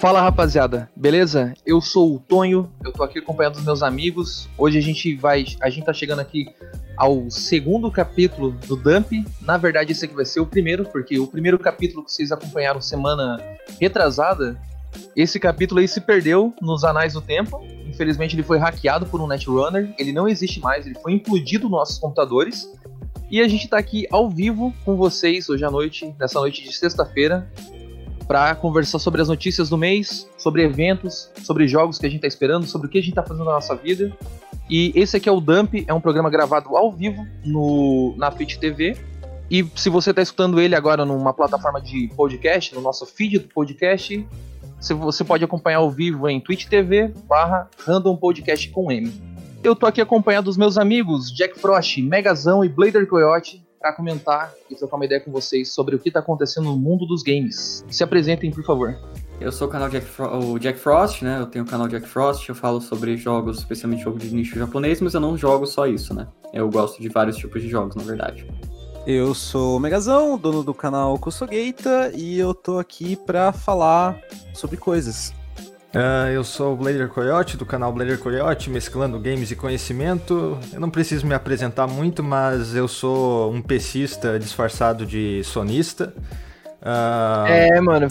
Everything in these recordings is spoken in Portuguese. Fala rapaziada, beleza? Eu sou o Tonho, eu tô aqui acompanhando os meus amigos. Hoje a gente tá chegando aqui ao segundo capítulo do Dump. Na verdade esse aqui vai ser o primeiro, porque o primeiro capítulo que vocês acompanharam semana retrasada, esse capítulo aí se perdeu nos anais do tempo. Infelizmente ele foi hackeado por um netrunner, ele não existe mais, ele foi implodido nos nossos computadores. E a gente tá aqui ao vivo com vocês hoje à noite, nessa noite de sexta-feira, para conversar sobre as notícias do mês, sobre eventos, sobre jogos que a gente está esperando, sobre o que a gente está fazendo na nossa vida. E esse aqui é o Dump, é um programa gravado ao vivo na Twitch TV. E se você está escutando ele agora numa plataforma de podcast, no nosso feed do podcast, você pode acompanhar ao vivo em twitch.tv/randompodcast. Eu tô aqui acompanhado dos meus amigos Jack Frost, Megazão e Blader Coyote, para comentar e trocar uma ideia com vocês sobre o que está acontecendo no mundo dos games. Se apresentem, por favor. Eu sou o canal Jack Frost, né? Eu tenho o canal Jack Frost, eu falo sobre jogos, especialmente jogos de nicho japonês, mas eu não jogo só isso, né? Eu gosto de vários tipos de jogos, na verdade. Eu sou o Megazão, dono do canal Kusogeita, e eu tô aqui para falar sobre coisas. Eu sou o Blader Coyote, do canal Blader Coyote, mesclando games e conhecimento. Eu não preciso me apresentar muito, mas eu sou um pessista disfarçado de sonista.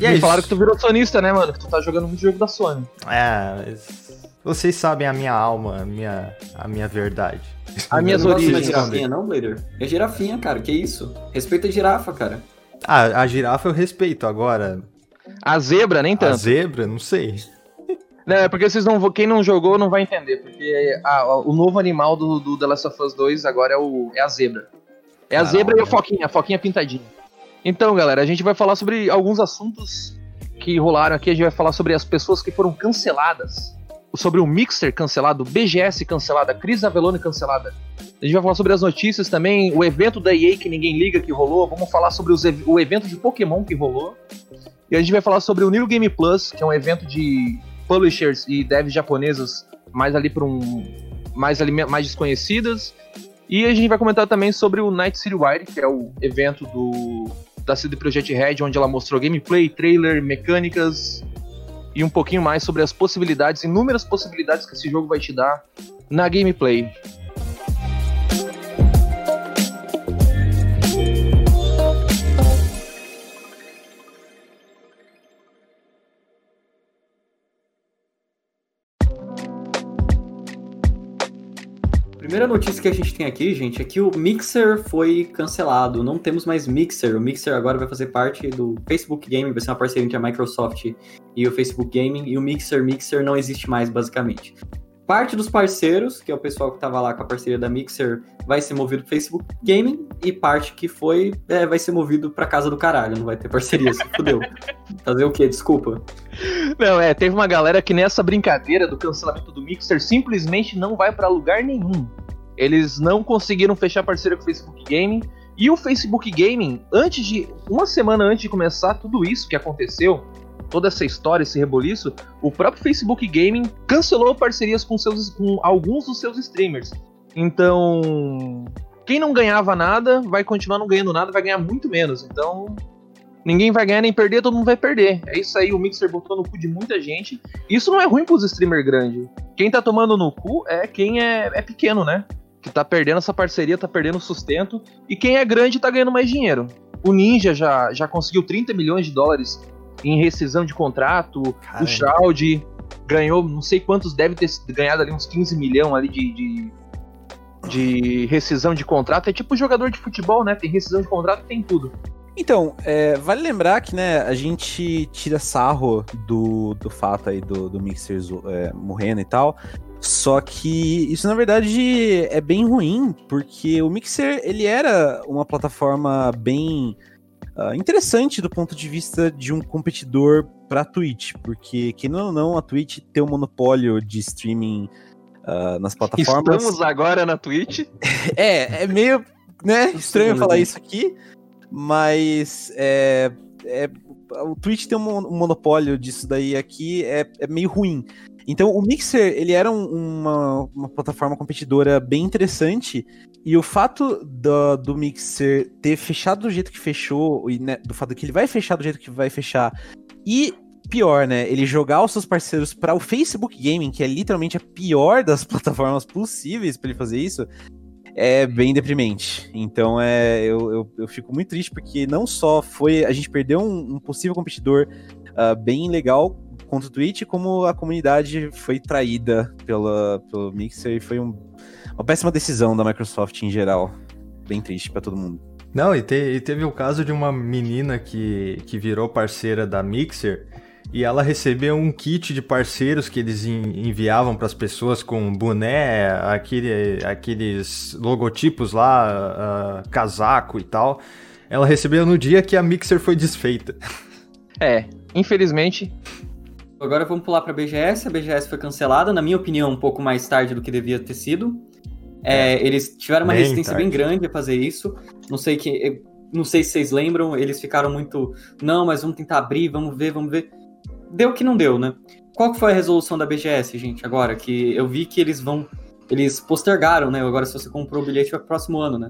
Me falaram que tu virou sonista, né, mano? Que tu tá jogando muito jogo da Sony. Vocês sabem a minha alma, a minha verdade. A minha origem é girafinha, não, Blader? É girafinha, cara, que isso? Respeita a girafa, cara. Ah, a girafa eu respeito, agora... A zebra, nem tanto. A zebra, não sei. Não, é porque quem não jogou não vai entender, porque o novo animal do The Last of Us 2 agora é a zebra. É a zebra e a foquinha pintadinha. Então, galera, a gente vai falar sobre alguns assuntos que rolaram aqui, a gente vai falar sobre as pessoas que foram canceladas, sobre o Mixer cancelado, o BGS cancelado, a Chris Avellone cancelada. A gente vai falar sobre as notícias também, o evento da EA que ninguém liga que rolou, vamos falar sobre o evento de Pokémon que rolou, e a gente vai falar sobre o New Game Plus, que é um evento de publishers e devs japoneses mais desconhecidas. E a gente vai comentar também sobre o Night City Wire, que é o evento da CD Projekt Red, onde ela mostrou gameplay, trailer, mecânicas e um pouquinho mais sobre as possibilidades, inúmeras possibilidades que esse jogo vai te dar na gameplay. Primeira notícia que a gente tem aqui, gente, é que o Mixer foi cancelado. Não temos mais Mixer. O Mixer agora vai fazer parte do Facebook Gaming, vai ser uma parceria entre a Microsoft e o Facebook Gaming. E o Mixer não existe mais, basicamente. Parte dos parceiros, que é o pessoal que estava lá com a parceria da Mixer, vai ser movido pro Facebook Gaming. E parte que foi, vai ser movido pra casa do caralho. Não vai ter parceria, se fudeu. Fazer o quê? Desculpa. Não, teve uma galera que nessa brincadeira do cancelamento do Mixer simplesmente não vai pra lugar nenhum. Eles não conseguiram fechar parceria com o Facebook Gaming. E o Facebook Gaming, uma semana antes de começar tudo isso que aconteceu, toda essa história, esse reboliço, o próprio Facebook Gaming cancelou parcerias com alguns dos seus streamers. Então, quem não ganhava nada, vai continuar não ganhando nada, vai ganhar muito menos. Então, ninguém vai ganhar nem perder, todo mundo vai perder. É isso aí, o Mixer botou no cu de muita gente. Isso não é ruim pros streamers grandes. Quem tá tomando no cu é quem é pequeno, né? Que tá perdendo essa parceria, tá perdendo sustento. E quem é grande tá ganhando mais dinheiro. O Ninja já conseguiu $30 milhões em rescisão de contrato. Caramba. O Shroud ganhou, não sei quantos, deve ter ganhado ali uns 15 milhões ali de rescisão de contrato. É tipo jogador de futebol, né? Tem rescisão de contrato, tem tudo. Então, vale lembrar que, né, a gente tira sarro do fato aí do Mixer morrendo e tal, só que isso, na verdade, é bem ruim, porque o Mixer, ele era uma plataforma bem interessante do ponto de vista de um competidor para a Twitch, porque, querendo ou não, a Twitch tem um monopólio de streaming nas plataformas. Estamos agora na Twitch? É meio, né, estranho falar isso aqui. Mas o Twitch tem um monopólio disso daí aqui, é meio ruim. Então o Mixer, ele era uma plataforma competidora bem interessante, e o fato do Mixer ter fechado do jeito que fechou, e, né, do fato que ele vai fechar do jeito que vai fechar, e pior, né, ele jogar os seus parceiros para o Facebook Gaming, que é literalmente a pior das plataformas possíveis para ele fazer isso, é bem deprimente. Então eu fico muito triste, porque não só foi, a gente perdeu um possível competidor bem legal contra o Twitch, como a comunidade foi traída pelo Mixer, e foi uma péssima decisão da Microsoft em geral, bem triste pra todo mundo. Não, e teve o caso de uma menina que virou parceira da Mixer, e ela recebeu um kit de parceiros que eles enviavam para as pessoas com boné, aqueles logotipos lá, casaco e tal. Ela recebeu no dia que a Mixer foi desfeita. É, infelizmente. Agora vamos pular para a BGS. A BGS foi cancelada, na minha opinião, um pouco mais tarde do que devia ter sido. Eles tiveram uma resistência tarde. Bem grande a fazer isso. Não sei se vocês lembram, eles ficaram muito... Não, mas vamos tentar abrir, vamos ver. Deu que não deu, né? Qual que foi a resolução da BGS, gente, agora? Que eu vi que eles postergaram, né? Agora se você comprou o bilhete vai pro próximo ano, né?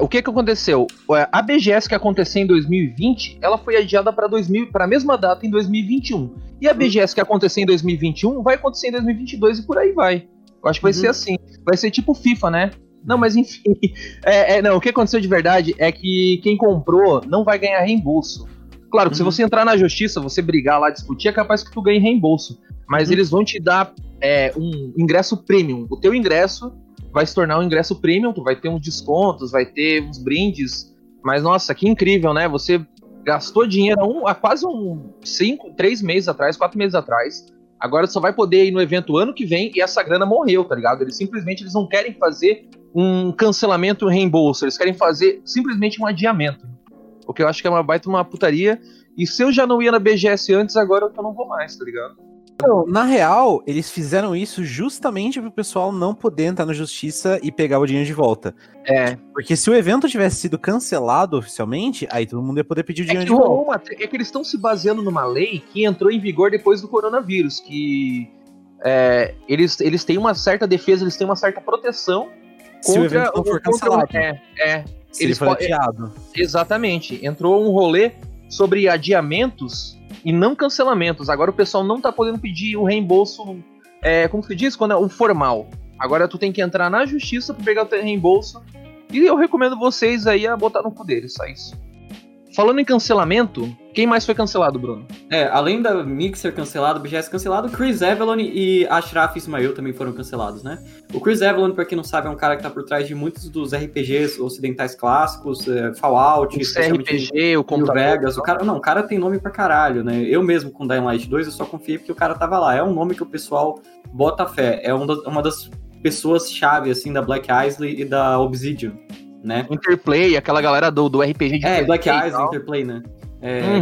O que aconteceu? A BGS que aconteceu em 2020, ela foi adiada para a mesma data em 2021. E a BGS que aconteceu em 2021 vai acontecer em 2022 e por aí vai. Eu acho que vai ser assim. Vai ser tipo FIFA, né? Não, mas enfim... Não, o que aconteceu de verdade é que quem comprou não vai ganhar reembolso. Claro que se você entrar na justiça, você brigar lá, discutir, é capaz que tu ganhe reembolso. Mas eles vão te dar um ingresso premium. O teu ingresso... vai se tornar um ingresso premium, tu vai ter uns descontos, vai ter uns brindes, mas nossa, que incrível, né? Você gastou dinheiro há quase 4 meses atrás, agora só vai poder ir no evento ano que vem e essa grana morreu, tá ligado? Eles simplesmente não querem fazer um cancelamento, um reembolso, eles querem fazer simplesmente um adiamento, o que eu acho que é uma baita uma putaria, e se eu já não ia na BGS antes, agora eu não vou mais, tá ligado? Na real, eles fizeram isso justamente pro pessoal não poder entrar na justiça e pegar o dinheiro de volta. Porque se o evento tivesse sido cancelado oficialmente, aí todo mundo ia poder pedir o dinheiro de volta. É que eles estão se baseando numa lei que entrou em vigor depois do coronavírus, que eles têm uma certa defesa, eles têm uma certa proteção se contra o evento não for cancelado. Se ele for adiado. Exatamente. Entrou um rolê sobre adiamentos e não cancelamentos. Agora o pessoal não tá podendo pedir o reembolso, como se diz, quando é o formal. Agora tu tem que entrar na justiça pra pegar o teu reembolso. E eu recomendo vocês aí a botar no cu deles, só isso. Falando em cancelamento, quem mais foi cancelado, Bruno? Além da Mixer cancelado, BGS cancelado, Chris Avellone e Ashraf Ismail também foram cancelados, né? O Chris Avellone, pra quem não sabe, é um cara que tá por trás de muitos dos RPGs ocidentais clássicos, Fallout, CRPG, o New Vegas, o cara tem nome pra caralho, né? Eu mesmo com Dying Light 2 eu só confiei porque o cara tava lá, é um nome que o pessoal bota fé, é uma das pessoas-chave, assim, da Black Isle e da Obsidian. Né? Interplay, aquela galera do RPG de Black Isle, Interplay, né?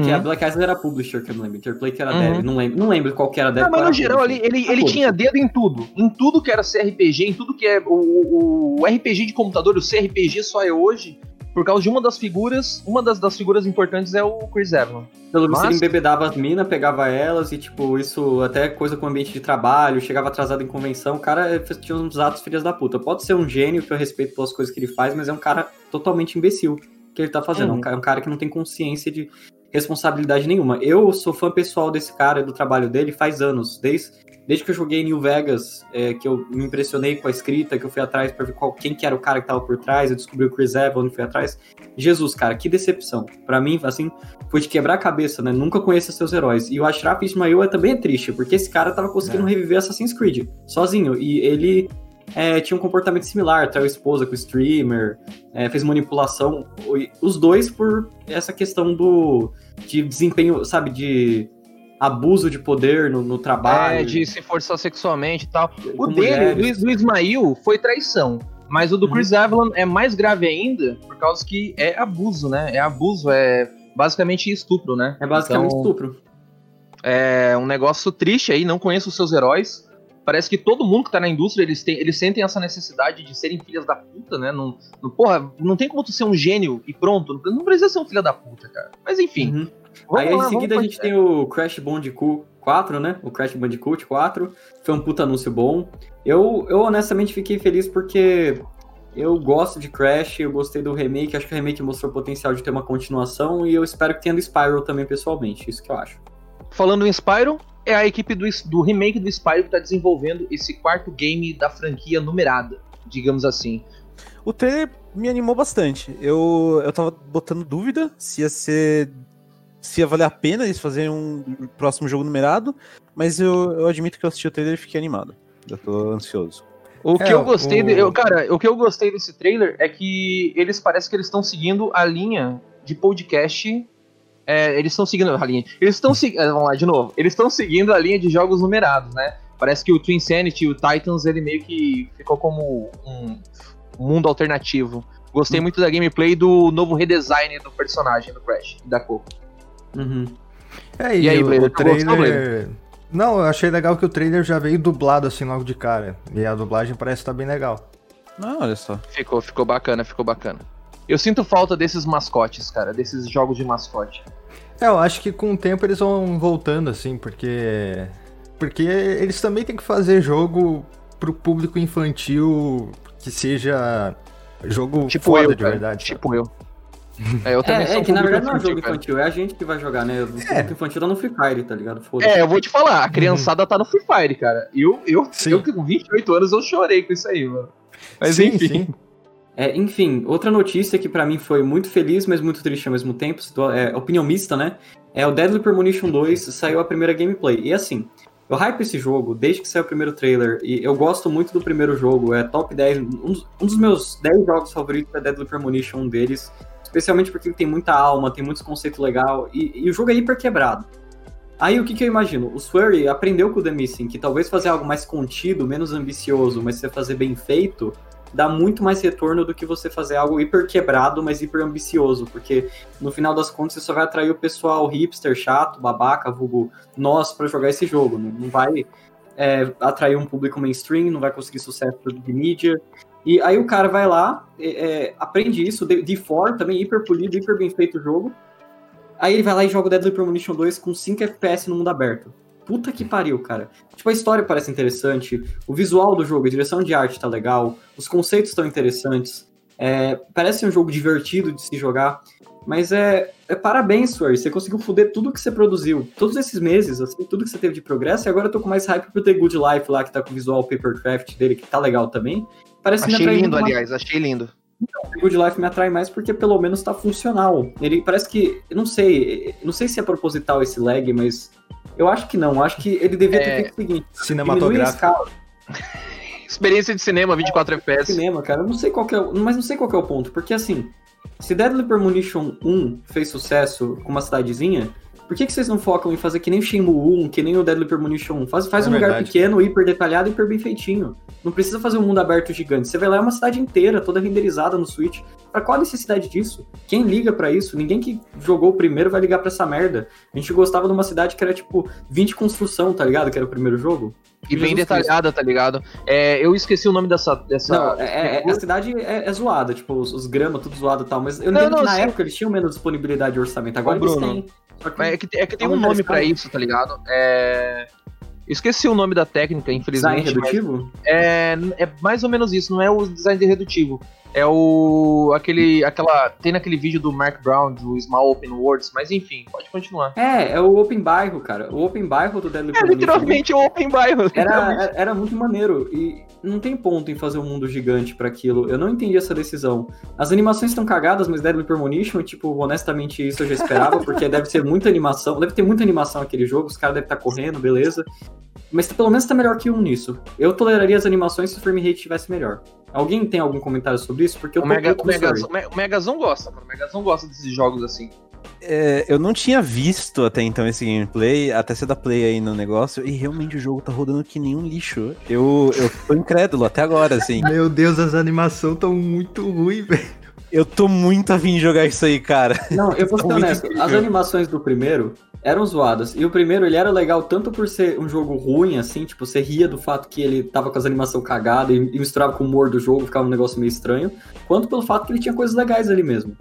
Que a Black Isle era publisher, que eu não lembro. Interplay que era dev, não lembro qual que era dev. Não, mas no geral ali, ele tinha dedo em tudo. Em tudo que era CRPG, em tudo que é o RPG de computador, o CRPG só é hoje por causa de uma das figuras, uma das figuras importantes é o Chris Avellone. Pelo menos ele embebedava as minas, pegava elas e, tipo, isso até coisa com o ambiente de trabalho, chegava atrasado em convenção, o cara tinha uns atos filhas da puta. Pode ser um gênio, que eu respeito pelas coisas que ele faz, mas é um cara totalmente imbecil que ele tá fazendo. É um cara que não tem consciência de responsabilidade nenhuma. Eu sou fã pessoal desse cara, do trabalho dele, faz anos, desde que eu joguei New Vegas, que eu me impressionei com a escrita, que eu fui atrás pra ver quem que era o cara que tava por trás, eu descobri o Chris Avellone, fui atrás. Jesus, cara, que decepção. Pra mim, assim, foi de quebrar a cabeça, né? Nunca conheça seus heróis. E o Ashraf Ismail também é triste, porque esse cara tava conseguindo reviver Assassin's Creed, sozinho. E ele tinha um comportamento similar, traiu a esposa com o streamer, fez manipulação. Os dois por essa questão de desempenho, sabe, de... abuso de poder no trabalho. De se forçar sexualmente e tal. O dele, do Ismail, foi traição. Mas o do Chris Avellone é mais grave ainda, por causa que é abuso, né? É abuso, é basicamente estupro, né? É basicamente estupro. É um negócio triste aí, não conheço os seus heróis. Parece que todo mundo que tá na indústria, eles sentem essa necessidade de serem filhas da puta, né? Porra, não tem como tu ser um gênio e pronto. Não precisa ser um filho da puta, cara. Mas enfim... Aí em seguida a gente tem o Crash Bandicoot 4, né? O Crash Bandicoot 4. Foi um puta anúncio bom. Eu honestamente fiquei feliz porque eu gosto de Crash, eu gostei do remake. Acho que o remake mostrou o potencial de ter uma continuação e eu espero que tenha do Spyro também, pessoalmente. Isso que eu acho. Falando em Spyro, é a equipe do remake do Spyro que tá desenvolvendo esse quarto game da franquia numerada, digamos assim. O trailer me animou bastante. Eu tava botando dúvida se ia valer a pena eles fazerem um próximo jogo numerado, mas eu admito que eu assisti o trailer e fiquei animado. Já tô ansioso. O que eu gostei desse trailer é que eles parecem que eles estão seguindo a linha de podcast. Eles estão seguindo a linha. Vamos lá de novo. Eles estão seguindo a linha de jogos numerados, né? Parece que o Twin Sanity e o Titans, ele meio que ficou como um mundo alternativo. Gostei muito da gameplay do novo redesign do personagem do Crash, da Coco. Uhum. E aí, Blader? Trailer... Não, eu achei legal que o trailer já veio dublado assim logo de cara. E a dublagem parece estar bem legal. Ah, olha só. Ficou bacana, ficou bacana. Eu sinto falta desses mascotes, cara, desses jogos de mascote. Eu acho que com o tempo eles vão voltando, assim, porque eles também têm que fazer jogo pro público infantil que seja jogo tipo foda, de verdade. Tipo eu. Eu também sou que na verdade não é jogo infantil, cara. É a gente que vai jogar, né? O público infantil tá no Free Fire, tá ligado? Foda-se. Eu vou te falar, a criançada tá no Free Fire, cara. Eu com 28 anos, eu chorei com isso aí, mano. Mas sim, enfim... Sim. Enfim, outra notícia que pra mim foi muito feliz, mas muito triste ao mesmo tempo, opinião mista, né? É o Deadly Premonition 2, saiu a primeira gameplay. E assim, eu hype esse jogo desde que saiu o primeiro trailer, e eu gosto muito do primeiro jogo, é top 10, um dos meus 10 jogos favoritos é Deadly Premonition, um deles, especialmente porque ele tem muita alma, tem muitos conceitos legais, e o jogo é hiper quebrado. Aí o que eu imagino? O Swery aprendeu com o The Missing, que talvez fazer algo mais contido, menos ambicioso, mas você fazer bem feito... dá muito mais retorno do que você fazer algo hiper quebrado, mas hiper ambicioso, porque no final das contas você só vai atrair o pessoal hipster, chato, babaca, vulgo nós, pra jogar esse jogo, né? Não vai atrair um público mainstream, não vai conseguir sucesso de mídia, e aí o cara vai lá, aprende isso, de fora também, hiper polido, hiper bem feito o jogo, aí ele vai lá e joga o Deadly Premonition 2 com 5 FPS no mundo aberto. Puta que pariu, cara. Tipo, a história parece interessante, o visual do jogo, a direção de arte tá legal, os conceitos estão interessantes, parece um jogo divertido de se jogar, mas parabéns, Swery, você conseguiu foder tudo que você produziu, todos esses meses, assim, tudo que você teve de progresso, e agora eu tô com mais hype pro The Good Life lá, que tá com o visual papercraft dele, que tá legal também. Achei lindo. Então, o Good Life me atrai mais porque pelo menos tá funcional. Ele parece que, não sei se é proposital esse lag, mas eu acho que não, acho que ele devia ter feito o seguinte: cinematográfico. Experiência de cinema, 24 FPS. Cinema, cara, eu não sei qual que é, mas não sei qual que é o ponto, porque assim, se Deadly Premonition 1 fez sucesso com uma cidadezinha, por que vocês não focam em fazer que nem o Shenmue 1, que nem o Deadly Premonition 1? Faz um lugar pequeno, hiper detalhado, hiper bem feitinho. Não precisa fazer um mundo aberto gigante. Você vai lá, é uma cidade inteira, toda renderizada no Switch. Pra qual a necessidade disso? Quem liga pra isso? Ninguém que jogou o primeiro vai ligar pra essa merda. A gente gostava de uma cidade que era tipo 20 construção, tá ligado? Que era o primeiro jogo. E Jesus bem detalhada, Cristo. Tá ligado? Eu esqueci o nome dessa... Não, a cidade é zoada, tipo, os gramas, tudo zoado e tal, mas eu entendo que na época eles tinham menos disponibilidade de orçamento, agora eles têm... É que tem um nome pra isso, tá ligado? Esqueci o nome da técnica, infelizmente. Design redutivo? É mais ou menos isso, não é o design de redutivo. É o... Tem naquele vídeo do Mark Brown, do Small Open Worlds, mas enfim, pode continuar. É o Open Bairro, cara. O Open Bairro do Deadly Premonition. Literalmente o Open Bairro. Era muito maneiro, e não tem ponto em fazer um mundo gigante pra aquilo. Eu não entendi essa decisão. As animações estão cagadas, mas Deadly Premonition, tipo, honestamente isso eu já esperava, porque deve ser muita animação, deve ter muita animação aquele jogo, os caras devem estar correndo, beleza. Mas pelo menos tá melhor que um nisso. Eu toleraria as animações se o frame rate estivesse melhor. Alguém tem algum comentário sobre isso? Porque eu tô o Megazão gosta, cara. O Megazão gosta desses jogos assim. Eu não tinha visto até então esse gameplay, até você dar play aí no negócio, e realmente o jogo tá rodando que nem um lixo. Eu tô incrédulo até agora, assim. Meu Deus, as animações tão muito ruins, velho. Eu tô muito afim de jogar isso aí, cara. Não, eu vou ser honesto. As animações do primeiro eram zoadas. E o primeiro, ele era legal tanto por ser um jogo ruim, assim, tipo, você ria do fato que ele tava com as animações cagadas e misturava com o humor do jogo, ficava um negócio meio estranho, quanto pelo fato que ele tinha coisas legais ali mesmo.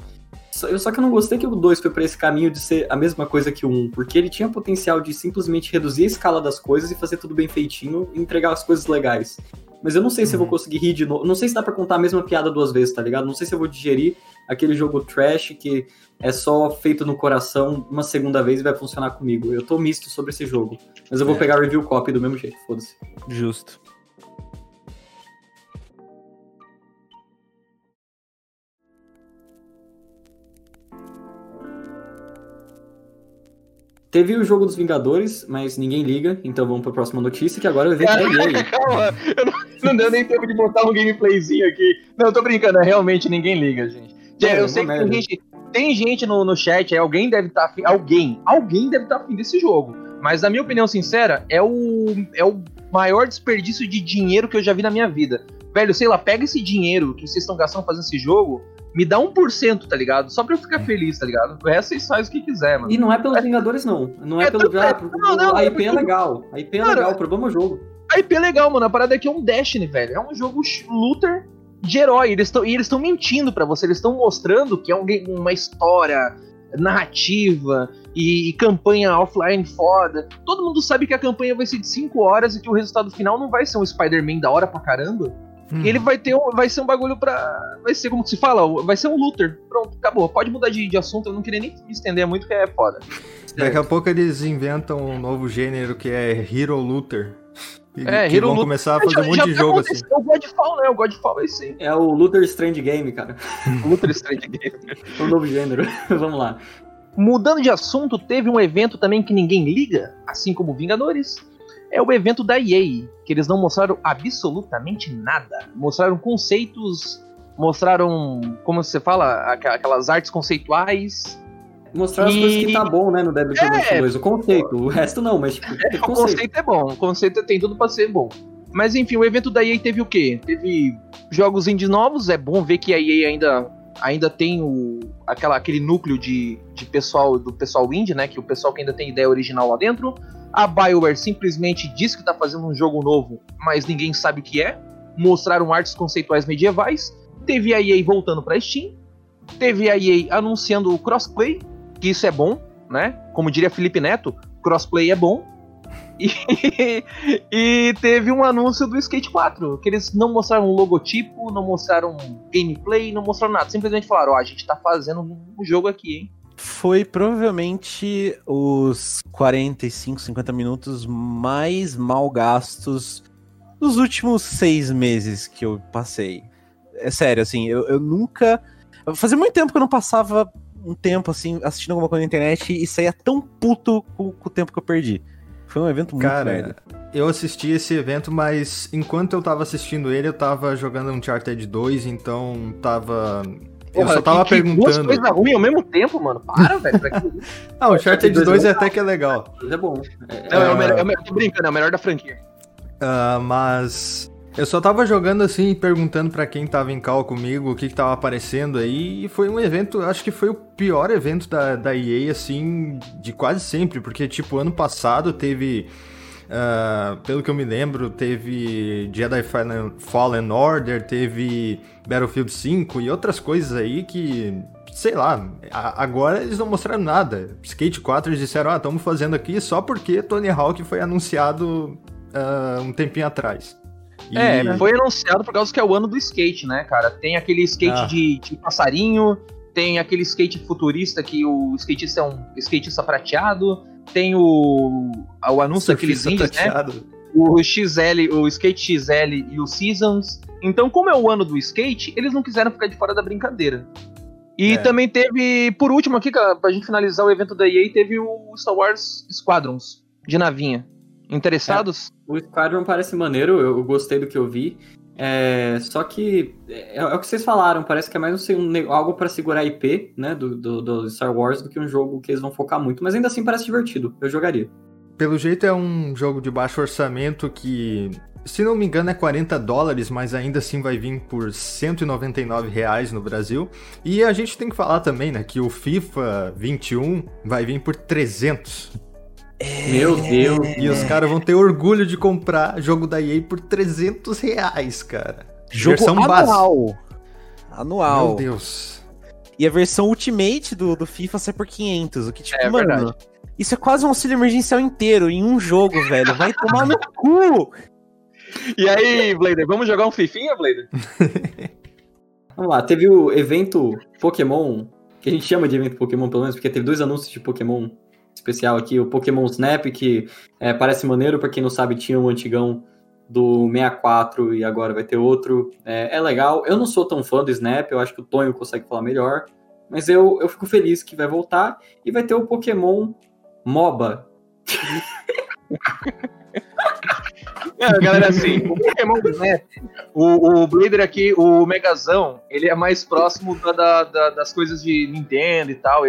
Só que eu não gostei que o 2 foi pra esse caminho de ser a mesma coisa que o 1, porque ele tinha potencial de simplesmente reduzir a escala das coisas e fazer tudo bem feitinho e entregar as coisas legais. Mas eu não sei se eu vou conseguir rir de novo, não sei se dá pra contar a mesma piada duas vezes, tá ligado? Não sei se eu vou digerir aquele jogo trash que é só feito no coração uma segunda vez e vai funcionar comigo. Eu tô misto sobre esse jogo, mas eu vou pegar a review copy do mesmo jeito, foda-se. Justo. Teve o jogo dos Vingadores, mas ninguém liga, então vamos pra próxima notícia, que agora eu vejo EA. Calma, eu não deu nem tempo de botar um gameplayzinho aqui. Não, eu tô brincando, realmente ninguém liga, gente. Eu sei que tem gente no chat, aí alguém deve estar afim, alguém deve estar afim desse jogo. Mas na minha opinião sincera, é o maior desperdício de dinheiro que eu já vi na minha vida. Velho, sei lá, pega esse dinheiro que vocês estão gastando fazendo esse jogo... Me dá 1%, tá ligado? Só pra eu ficar feliz, tá ligado? O resto vocês fazem o que quiser, mano. E não é pelos Vingadores, não. Não é pelo... A IP é legal. A IP é legal, o problema é o jogo. A IP é legal, mano. A parada aqui é um Destiny, velho. É um jogo looter de herói. Eles estão mentindo pra você. Eles estão mostrando que é uma história narrativa e campanha offline foda. Todo mundo sabe que a campanha vai ser de 5 horas e que o resultado final não vai ser um Spider-Man da hora pra caramba. Ele vai ser um bagulho pra... Vai ser, como que se fala? Vai ser um looter. Pronto, acabou. Pode mudar de assunto. Eu não queria nem me estender muito, que é foda. Daqui a pouco eles inventam um novo gênero que é Hero Looter. Que Hero vão Looter. Começar a fazer um monte de jogo assim. É o Godfall, né? O Godfall vai ser... É o Looter Strange Game, cara. Looter Strange Game. É um novo gênero. Vamos lá. Mudando de assunto, teve um evento também que ninguém liga, assim como Vingadores. É o evento da EA, que eles não mostraram absolutamente nada. Mostraram conceitos, mostraram, como você fala, aquelas artes conceituais. Mostraram as coisas que tá bom, né, no Deadly Premonition 2, o conceito. O resto não, mas tipo, o conceito é bom, o conceito tem tudo pra ser bom. Mas enfim, o evento da EA teve o quê? Teve jogos indies novos, é bom ver que a EA ainda tem aquele núcleo de pessoal, do pessoal indie, né, que o pessoal que ainda tem ideia original lá dentro. A BioWare simplesmente diz que tá fazendo um jogo novo, mas ninguém sabe o que é. Mostraram artes conceituais medievais. Teve a EA voltando pra Steam. Teve a EA anunciando o crossplay, que isso é bom, né? Como diria Felipe Neto, crossplay é bom. E teve um anúncio do Skate 4, que eles não mostraram logotipo, não mostraram gameplay, não mostraram nada. Simplesmente falaram, ó, a gente tá fazendo um jogo aqui, hein? Foi provavelmente os 45, 50 minutos mais mal gastos dos últimos 6 meses que eu passei. É sério, assim, eu nunca... Fazia muito tempo que eu não passava um tempo, assim, assistindo alguma coisa na internet e saía tão puto com o tempo que eu perdi. Foi um evento muito merda. Cara, eu assisti esse evento, mas enquanto eu tava assistindo ele, eu tava jogando Uncharted 2, então tava... Eu só tava perguntando. Duas coisas ruins ao mesmo tempo, mano. Para, velho. Ah, o Uncharted 2 até que é legal. Mas é bom. Eu tô brincando, é o melhor da franquia. Mas eu só tava jogando assim, perguntando pra quem tava em call comigo o que tava aparecendo aí. E foi um evento, acho que foi o pior evento da EA, assim, de quase sempre. Porque, tipo, ano passado teve... pelo que eu me lembro, teve Jedi Fallen Order, teve Battlefield 5 e outras coisas aí que, sei lá, agora eles não mostraram nada. Skate 4 eles disseram, estamos fazendo aqui só porque Tony Hawk foi anunciado um tempinho atrás. Foi anunciado por causa que é o ano do skate, né, cara? Tem aquele skate de passarinho, tem aquele skate futurista que o skatista é um skatista prateado. Tem o anúncio daqueles indies, tateado, né? O Skate XL e o Seasons. Então, como é o ano do skate, eles não quiseram ficar de fora da brincadeira. E também teve, por último aqui, pra gente finalizar o evento da EA, teve o Star Wars Squadrons, de navinha. Interessados? O Squadron parece maneiro, eu gostei do que eu vi. Só que é o que vocês falaram, parece que é mais algo pra segurar a IP, né, do Star Wars do que um jogo que eles vão focar muito, mas ainda assim parece divertido, eu jogaria. Pelo jeito é um jogo de baixo orçamento que, se não me engano, é $40, mas ainda assim vai vir por R$199 no Brasil. E a gente tem que falar também, né, que o FIFA 21 vai vir por $300. Meu Deus! E os caras vão ter orgulho de comprar jogo da EA por R$300, cara. Jogo versão anual. Base. Anual. Meu Deus. E a versão Ultimate do FIFA sai por 500, o que, tipo, mano... Verdade. Isso é quase um auxílio emergencial inteiro em um jogo, velho. Vai tomar no cu! E aí, Blader, vamos jogar um fifinha, Blader? Vamos lá, teve o evento Pokémon, que a gente chama de evento Pokémon, pelo menos, porque teve 2 anúncios de Pokémon especial aqui. O Pokémon Snap, que parece maneiro, pra quem não sabe, tinha um antigão do 64 e agora vai ter outro. É legal. Eu não sou tão fã do Snap, eu acho que o Tonho consegue falar melhor, mas eu fico feliz que vai voltar. E vai ter o Pokémon MOBA. Não, galera, assim, o Pokémon, né? O Blader aqui, o Megazão, ele é mais próximo das coisas de Nintendo e tal.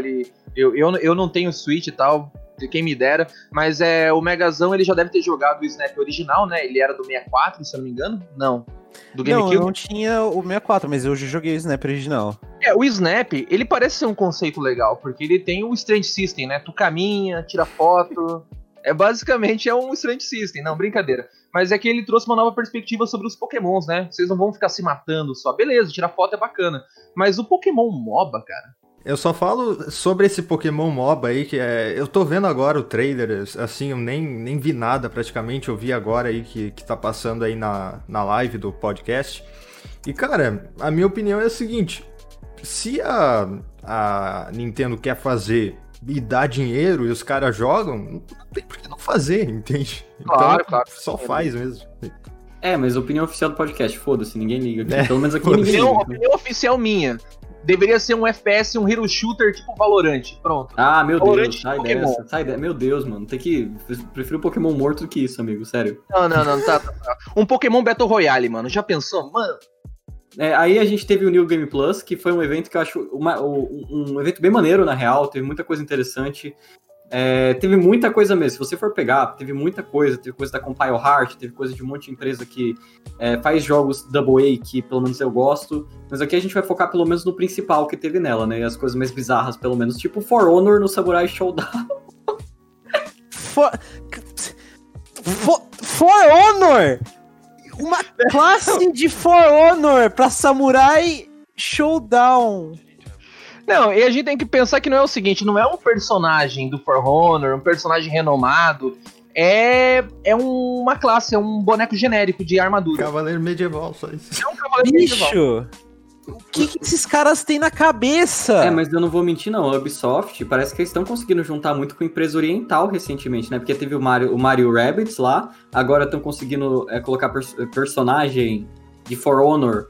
Eu não tenho Switch e tal, quem me dera, mas o Megazão, ele já deve ter jogado o Snap original, né? Ele era do 64, se eu não me engano. Não. Do GameCube. Não, eu não tinha o 64, mas eu já joguei o Snap original. O Snap, ele parece ser um conceito legal, porque ele tem o Strange System, né? Tu caminha, tira foto... Basicamente é um Strange System, não, brincadeira. Mas é que ele trouxe uma nova perspectiva sobre os Pokémons, né? Vocês não vão ficar se matando só. Beleza, tirar foto é bacana. Mas o Pokémon MOBA, cara... Eu só falo sobre esse Pokémon MOBA aí, que eu tô vendo agora o trailer, assim, eu nem vi nada praticamente, eu vi agora aí que tá passando aí na live do podcast. E, cara, a minha opinião é a seguinte, se a Nintendo quer fazer... e dá dinheiro, e os caras jogam, não tem por que não fazer, entende? Claro, então, claro. Só faz mesmo. Mas a opinião oficial do podcast, foda-se, ninguém liga aqui. Pelo menos aqui ninguém liga. A opinião oficial minha, deveria ser um FPS, um hero shooter tipo Valorant, pronto. Ah, meu Valorant, Deus, sai dessa, sai dessa. Meu Deus, mano, prefiro Pokémon morto do que isso, amigo, sério. Não, tá. Um Pokémon Battle Royale, mano, já pensou? Mano... aí a gente teve o New Game Plus, que foi um evento que eu acho um evento bem maneiro, na real. Teve muita coisa interessante. Teve muita coisa mesmo. Se você for pegar, teve muita coisa. Teve coisa da Compile Heart, teve coisa de um monte de empresa que faz jogos Double A, que pelo menos eu gosto. Mas aqui a gente vai focar pelo menos no principal que teve nela, né? E as coisas mais bizarras, pelo menos. Tipo For Honor no Samurai Showdown. For Honor! Uma classe de For Honor pra Samurai Showdown. Não, e a gente tem que pensar que não é o seguinte, não é um personagem do For Honor, um personagem renomado, é uma classe, é um boneco genérico de armadura. Cavaleiro medieval, só isso. É um cavaleiro medieval. O que esses caras têm na cabeça? Mas eu não vou mentir, não. A Ubisoft, parece que eles estão conseguindo juntar muito com a empresa oriental recentemente, né? Porque teve o Mario Rabbids lá, agora estão conseguindo colocar personagem de For Honor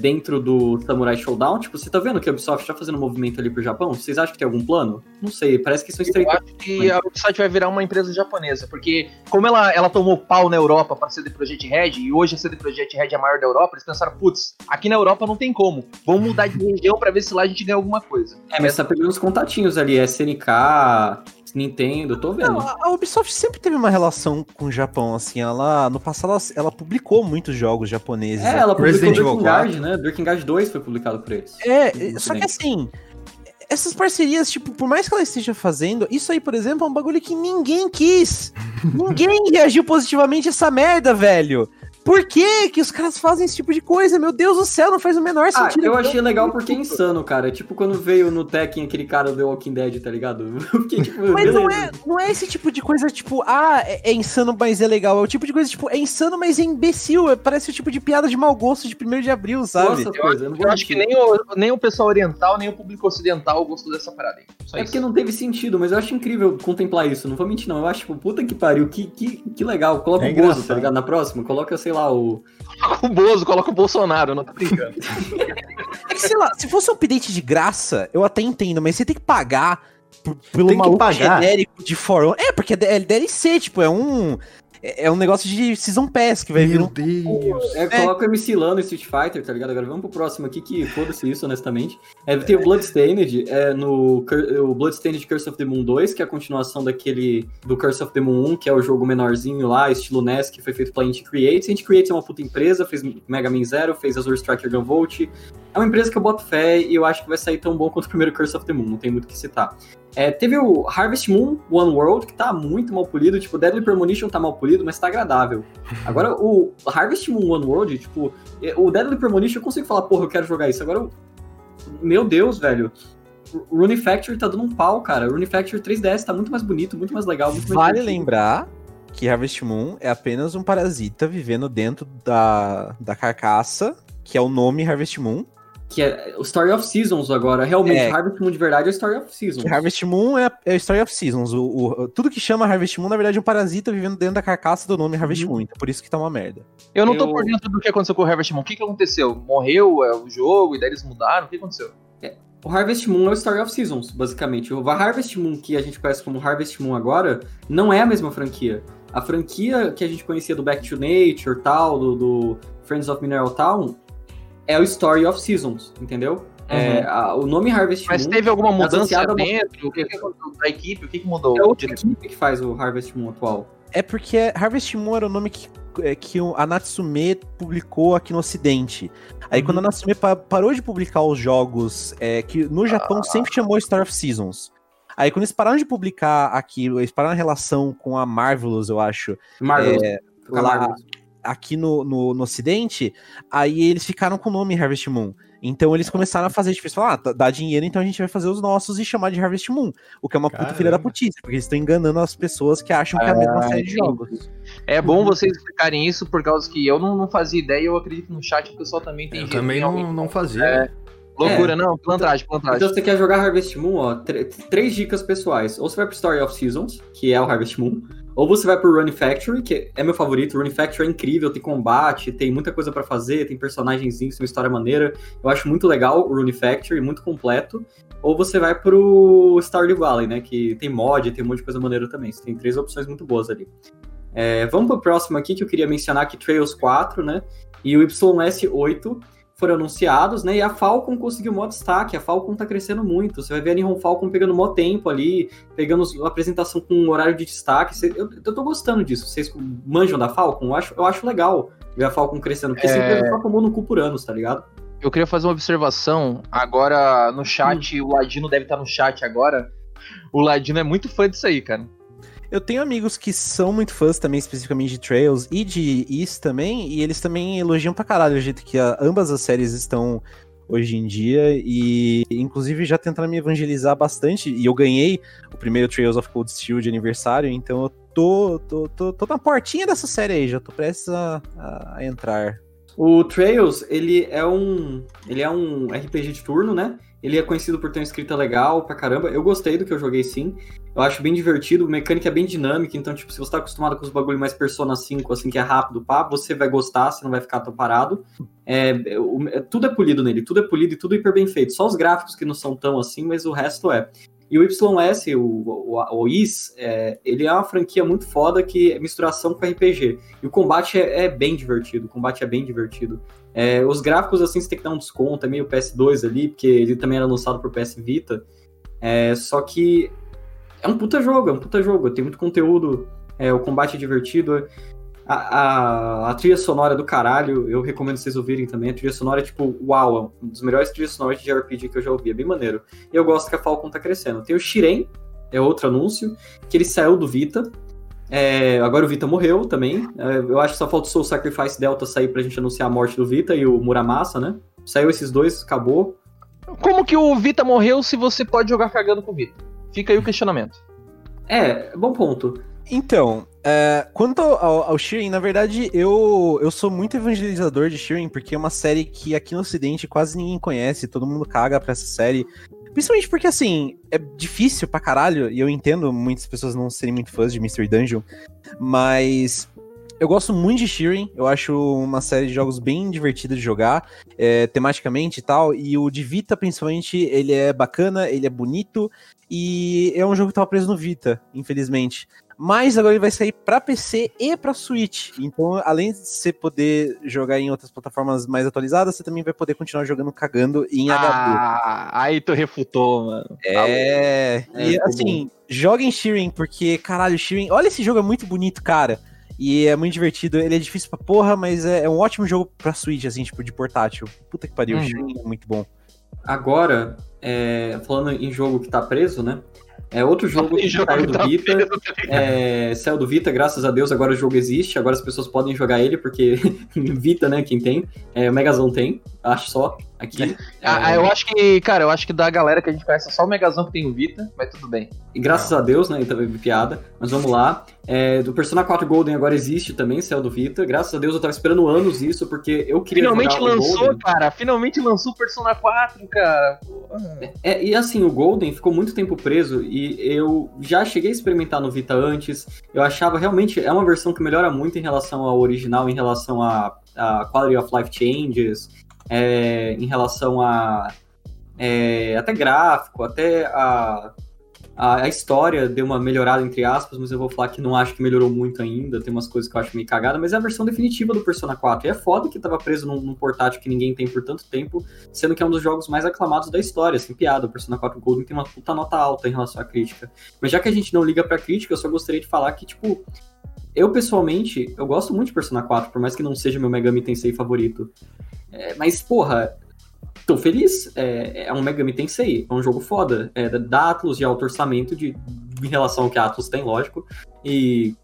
dentro do Samurai Showdown. Tipo, você tá vendo que a Ubisoft tá fazendo um movimento ali pro Japão? Vocês acham que tem algum plano? Não sei, parece que são estreitos. Eu acho que a Ubisoft vai virar uma empresa japonesa, porque como ela tomou pau na Europa pra CD Projekt Red, e hoje a CD Projekt Red é a maior da Europa, eles pensaram, putz, aqui na Europa não tem como, vamos mudar de região pra ver se lá a gente ganha alguma coisa. Mas tá pegando uns contatinhos ali, SNK... Nintendo, tô vendo. Não, a Ubisoft sempre teve uma relação com o Japão, assim, no passado ela publicou muitos jogos japoneses. Ela publicou Breaking Guard, né? Breaking Guard 2 foi publicado por eles. Só que assim, essas parcerias, tipo, por mais que ela esteja fazendo, isso aí, por exemplo, é um bagulho que ninguém quis. Ninguém reagiu positivamente a essa merda, velho. Por que os caras fazem esse tipo de coisa? Meu Deus do céu, não faz o menor sentido. Eu achei legal porque é insano, cara. Tipo, quando veio no Tekken aquele cara do The Walking Dead, tá ligado? Porque, tipo, mas não é esse tipo de coisa, tipo, é insano, mas é legal. É o tipo de coisa, tipo, é insano, mas é imbecil. Parece o tipo de piada de mau gosto de 1º de abril, sabe? Nossa, eu acho que nem o pessoal oriental, nem o público ocidental gostou dessa parada aí. É porque não teve sentido, mas eu acho incrível contemplar isso. Não vou mentir, não. Eu acho, tipo, puta que pariu, que legal. Coloca o Bozo, tá ligado? Na próxima, coloca, sei lá, Coloca o Bozo, coloca o Bolsonaro, não tô brincando. É que, sei lá, se fosse um update de graça, eu até entendo, mas você tem que pagar pelo maluco genérico de fórum. Porque é DLC, tipo, é um negócio de Season Pass que vai vir. Meu Deus. Coloca o MC Lan no Street Fighter, tá ligado? Agora vamos pro próximo aqui, que foda-se isso, honestamente. Tem o Bloodstained, o Bloodstained Curse of the Moon 2, que é a continuação do Curse of the Moon 1, que é o jogo menorzinho lá, estilo NES, que foi feito pela Inti Creates. A Inti Creates é uma puta empresa, fez Mega Man Zero, fez Azure Striker Gunvolt. É uma empresa que eu boto fé e eu acho que vai sair tão bom quanto o primeiro Curse of the Moon, não tem muito o que citar. Teve o Harvest Moon One World, que tá muito mal polido, tipo, Deadly Premonition tá mal polido, mas tá agradável. Agora, o Harvest Moon One World, tipo, o Deadly Premonition eu consigo falar, porra, eu quero jogar isso. Agora, meu Deus, velho. Rune Factory tá dando um pau, cara. Rune Factory 3DS tá muito mais bonito, muito mais legal, muito mais Vale lembrar que Harvest Moon é apenas um parasita vivendo dentro da carcaça, que é o nome Harvest Moon. Que é o Story of Seasons agora. Realmente, Harvest Moon de verdade é o Story of Seasons. Harvest Moon é o Story of Seasons. Tudo que chama Harvest Moon, na verdade, é um parasita vivendo dentro da carcaça do nome Harvest Moon. Então, por isso que tá uma merda. Eu não tô por dentro do que aconteceu com o Harvest Moon. O que aconteceu? Morreu o jogo e daí eles mudaram? O que aconteceu? O Harvest Moon é o Story of Seasons, basicamente. O Harvest Moon, que a gente conhece como Harvest Moon agora, não é a mesma franquia. A franquia que a gente conhecia do Back to Nature, tal, do Friends of Mineral Town, é o Story of Seasons, entendeu? Uhum. O nome Harvest Moon... Mas teve alguma mudança dentro? O que aconteceu da equipe? O que mudou? É outra equipe que faz o Harvest Moon atual. É porque Harvest Moon era o nome que a Natsume publicou aqui no Ocidente. Aí quando a Natsume parou de publicar os jogos, que no Japão sempre chamou Star of Seasons. Aí quando eles pararam de publicar aqui, eles pararam na relação com a Marvelous, eu acho. Marvelous. Aqui no Ocidente, aí eles ficaram com o nome Harvest Moon. Então eles começaram a fazer, tipo, eles falaram, dá dinheiro, então a gente vai fazer os nossos e chamar de Harvest Moon. O que é uma puta filha da putice, porque eles estão enganando as pessoas que acham que é a mesma série de jogos. É bom vocês explicarem isso, por causa que eu não fazia ideia, e eu acredito que no chat o pessoal também tem... Eu também não fazia. Loucura, não, plantagem. Então você quer jogar Harvest Moon, ó, três dicas pessoais. Ou você vai pro Story of Seasons, que é o Harvest Moon, ou você vai pro Rune Factory, que é meu favorito. Rune Factory é incrível, tem combate, tem muita coisa pra fazer, tem personagenzinhos, tem uma história maneira. Eu acho muito legal o Rune Factory, muito completo. Ou você vai pro Stardew Valley, né, que tem mod, tem um monte de coisa maneira também. Você tem três opções muito boas ali. Vamos pro próximo aqui, que eu queria mencionar que Trails 4, né, e o YS 8 foram anunciados, né, e a Falcon conseguiu o maior destaque. A Falcon tá crescendo muito, você vai ver a Nihon Falcon pegando o maior tempo ali, pegando a apresentação com um horário de destaque. Eu tô gostando disso, vocês manjam da Falcon? Eu acho legal ver a Falcon crescendo, porque sempre ela tomou no cu por anos, tá ligado? Eu queria fazer uma observação, agora no chat, o Ladino deve estar no chat agora, o Ladino é muito fã disso aí, cara. Eu tenho amigos que são muito fãs também, especificamente de Trails e de Is também, e eles também elogiam pra caralho o jeito que ambas as séries estão hoje em dia, e inclusive já tentaram me evangelizar bastante, e eu ganhei o primeiro Trails of Cold Steel de aniversário, então eu tô na portinha dessa série aí, já tô prestes a entrar. O Trails, ele é um RPG de turno, né? Ele é conhecido por ter uma escrita legal pra caramba. Eu gostei do que eu joguei, sim. Eu acho bem divertido, a mecânica é bem dinâmica. Então, tipo, se você tá acostumado com os bagulho mais Persona 5, assim, que é rápido, pá, você vai gostar, você não vai ficar tão parado. Tudo é polido nele, tudo é polido e tudo é hiper bem feito. Só os gráficos que não são tão assim, mas o resto é. E o YS, o Is, ele é uma franquia muito foda que é misturação com RPG. E o combate é bem divertido, Os gráficos, assim, você tem que dar um desconto, é meio PS2 ali, porque ele também era lançado por PS Vita. Só que é um puta jogo, tem muito conteúdo, o combate é divertido. A trilha sonora é do caralho, eu recomendo vocês ouvirem também. A trilha sonora é tipo, uau, um dos melhores trilhas sonoras de RPG que eu já ouvi, é bem maneiro. E eu gosto que a Falcon tá crescendo. Tem o Shiren, é outro anúncio, que ele saiu do Vita. Agora o Vita morreu também. Eu acho que só falta o Soul Sacrifice Delta sair pra gente anunciar a morte do Vita e o Muramasa, né? Saiu esses dois, acabou. Como que o Vita morreu se você pode jogar cagando com o Vita? Fica aí o questionamento. Bom ponto. Então, quanto ao Shiren, na verdade, eu sou muito evangelizador de Shiren, porque é uma série que aqui no Ocidente quase ninguém conhece, todo mundo caga pra essa série. Principalmente porque, assim, é difícil pra caralho, e eu entendo muitas pessoas não serem muito fãs de Mystery Dungeon, mas eu gosto muito de Shiren, eu acho uma série de jogos bem divertida de jogar, tematicamente e tal, e o de Vita, principalmente, ele é bacana, ele é bonito, e é um jogo que tava preso no Vita, infelizmente. Mas agora ele vai sair pra PC e pra Switch. Então, além de você poder jogar em outras plataformas mais atualizadas, você também vai poder continuar jogando cagando em HD. Aí tu refutou, mano. E assim, joga em Shiren, porque, caralho, Shiren... Olha, esse jogo é muito bonito, cara. E é muito divertido. Ele é difícil pra porra, mas é um ótimo jogo pra Switch, assim, tipo, de portátil. Puta que pariu, Shiren é muito bom. Agora, falando em jogo que tá preso, né? Outro jogo que saiu do Vita, saiu do Vita, graças a Deus, agora o jogo existe, agora as pessoas podem jogar ele, porque Vita, né, quem tem, o Megazão tem, acho só, aqui. Eu acho que, cara, eu acho que da galera que a gente conhece é só o Megazão que tem o Vita, mas tudo bem. E graças a Deus, né, ele também piada, mas vamos lá. Do Persona 4 Golden agora existe também, céu do Vita, graças a Deus eu tava esperando anos isso, porque eu queria finalmente jogar lançou, Golden. Cara, finalmente lançou o Persona 4, cara. E assim, o Golden ficou muito tempo preso e eu já cheguei a experimentar no Vita antes, eu achava realmente, é uma versão que melhora muito em relação ao original, em relação a quality of life changes, em relação a até gráfico, até a história deu uma melhorada, entre aspas, mas eu vou falar que não acho que melhorou muito ainda, tem umas coisas que eu acho meio cagada, mas é a versão definitiva do Persona 4, e é foda que tava preso num portátil que ninguém tem por tanto tempo, sendo que é um dos jogos mais aclamados da história, sem piada, o Persona 4 Golden tem uma puta nota alta em relação à crítica, mas já que a gente não liga pra crítica, eu só gostaria de falar que, tipo, eu pessoalmente, eu gosto muito de Persona 4, por mais que não seja meu Megami Tensei favorito, mas, porra, tô feliz, é um Megami Tensei, é um jogo foda, da Atlus de alto orçamento em relação ao que a Atlus tem, lógico, e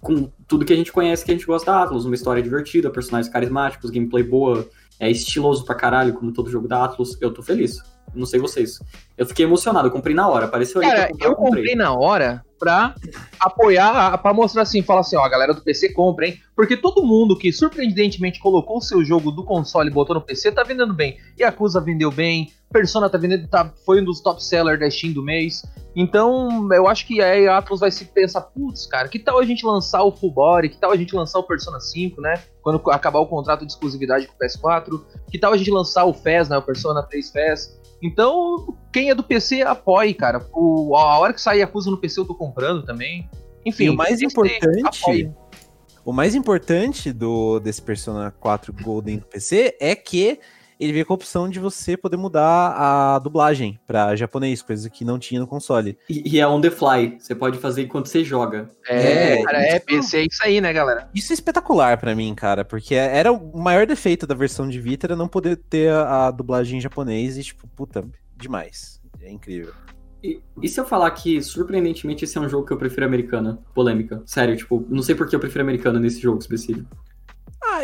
com tudo que a gente conhece, que a gente gosta da Atlus, uma história divertida, personagens carismáticos, gameplay boa, estiloso pra caralho, como todo jogo da Atlus, eu tô feliz, não sei vocês, eu fiquei emocionado, eu comprei na hora, apareceu aí. Cara, eu comprei na hora pra apoiar, pra mostrar assim, falar assim, ó, a galera do PC compra, hein? Porque todo mundo que surpreendentemente colocou o seu jogo do console e botou no PC tá vendendo bem. Yakuza vendeu bem, Persona tá vendendo, foi um dos top sellers da Steam do mês. Então, eu acho que aí a Atlus vai se pensar, putz, cara, que tal a gente lançar o Full Body, que tal a gente lançar o Persona 5, né? Quando acabar o contrato de exclusividade com o PS4, que tal a gente lançar o FES, né? O Persona 3 FES. Então, quem é do PC, apoie, cara. A hora que sair Yakuza no PC, eu tô comprando também. Enfim, o mais importante desse Persona 4 Golden no PC é que ele veio com a opção de você poder mudar a dublagem pra japonês, coisa que não tinha no console. E é on the fly, você pode fazer enquanto você joga. Cara, PC é isso aí, né, galera? Isso é espetacular pra mim, cara, porque era o maior defeito da versão de Vita, era não poder ter a dublagem em japonês e, tipo, puta, demais. É incrível. E se eu falar que, surpreendentemente, esse é um jogo que eu prefiro americana? Polêmica. Sério, tipo, não sei por que eu prefiro americana nesse jogo específico.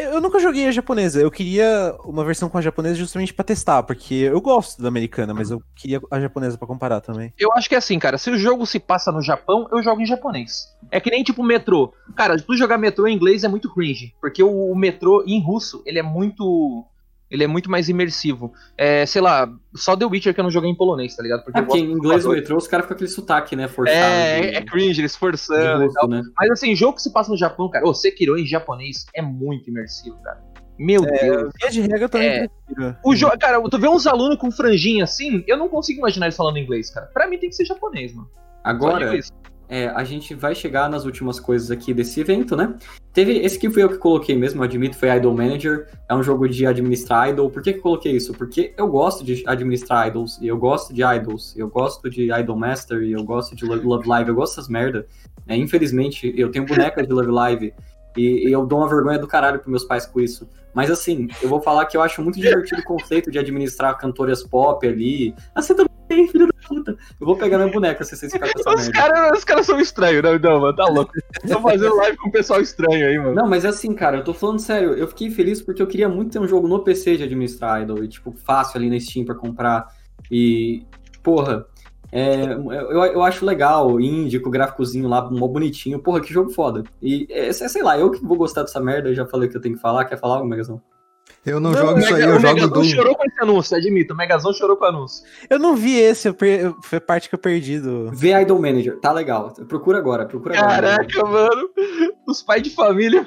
Eu nunca joguei a japonesa, eu queria uma versão com a japonesa justamente pra testar, porque eu gosto da americana, mas eu queria a japonesa pra comparar também. Eu acho que é assim, cara, se o jogo se passa no Japão, eu jogo em japonês. É que nem tipo metrô. Cara, tu jogar metrô em inglês é muito cringe, porque o metrô em russo, ele é muito mais imersivo. Sei lá, só The Witcher que eu não joguei em polonês, tá ligado? Porque em inglês o metrô, os caras ficam com aquele sotaque, né, forçado. É cringe, eles forçando e tal. Né? Mas assim, jogo que se passa no Japão, cara, Sekiro em japonês é muito imersivo, cara. Meu Deus. Via de regra eu também prefiro. Cara, tu vê uns alunos com franjinha assim, eu não consigo imaginar eles falando inglês, cara. Pra mim tem que ser japonês, mano. Agora... a gente vai chegar nas últimas coisas aqui desse evento, né? Esse que fui eu que coloquei mesmo, eu admito, foi Idol Manager. É um jogo de administrar idol. Por que eu coloquei isso? Porque eu gosto de administrar idols, e eu gosto de idols, eu gosto de Idol Master, eu gosto de Love Live, eu gosto dessas merda. Infelizmente, eu tenho boneca de Love Live, e eu dou uma vergonha do caralho pros meus pais com isso. Mas assim, eu vou falar que eu acho muito divertido o conceito de administrar cantoras pop ali. Assim também, filho da puta. Eu vou pegar minha boneca se vocês ficarem com essa merda. Os caras são estranhos, né? Não, mano, tá louco. Estão fazendo live com o pessoal estranho aí, mano. Não, mas é assim, cara, eu tô falando sério. Eu fiquei feliz porque eu queria muito ter um jogo no PC de administrar idol. E, tipo, fácil ali na Steam pra comprar. E, porra... eu acho legal, indie, com o gráficozinho lá, mó bonitinho, porra, que jogo foda. E, sei lá, eu que vou gostar dessa merda, eu já falei o que eu tenho que falar, quer falar alguma, Megazão? Eu não jogo isso aí, eu jogo Doom. O Megazão chorou com esse anúncio, admito, o Megazão chorou com o anúncio. Eu não vi esse, foi a parte que eu perdi do... Vê Idol Manager, tá legal, procura agora. Caraca, mano, os pais de família...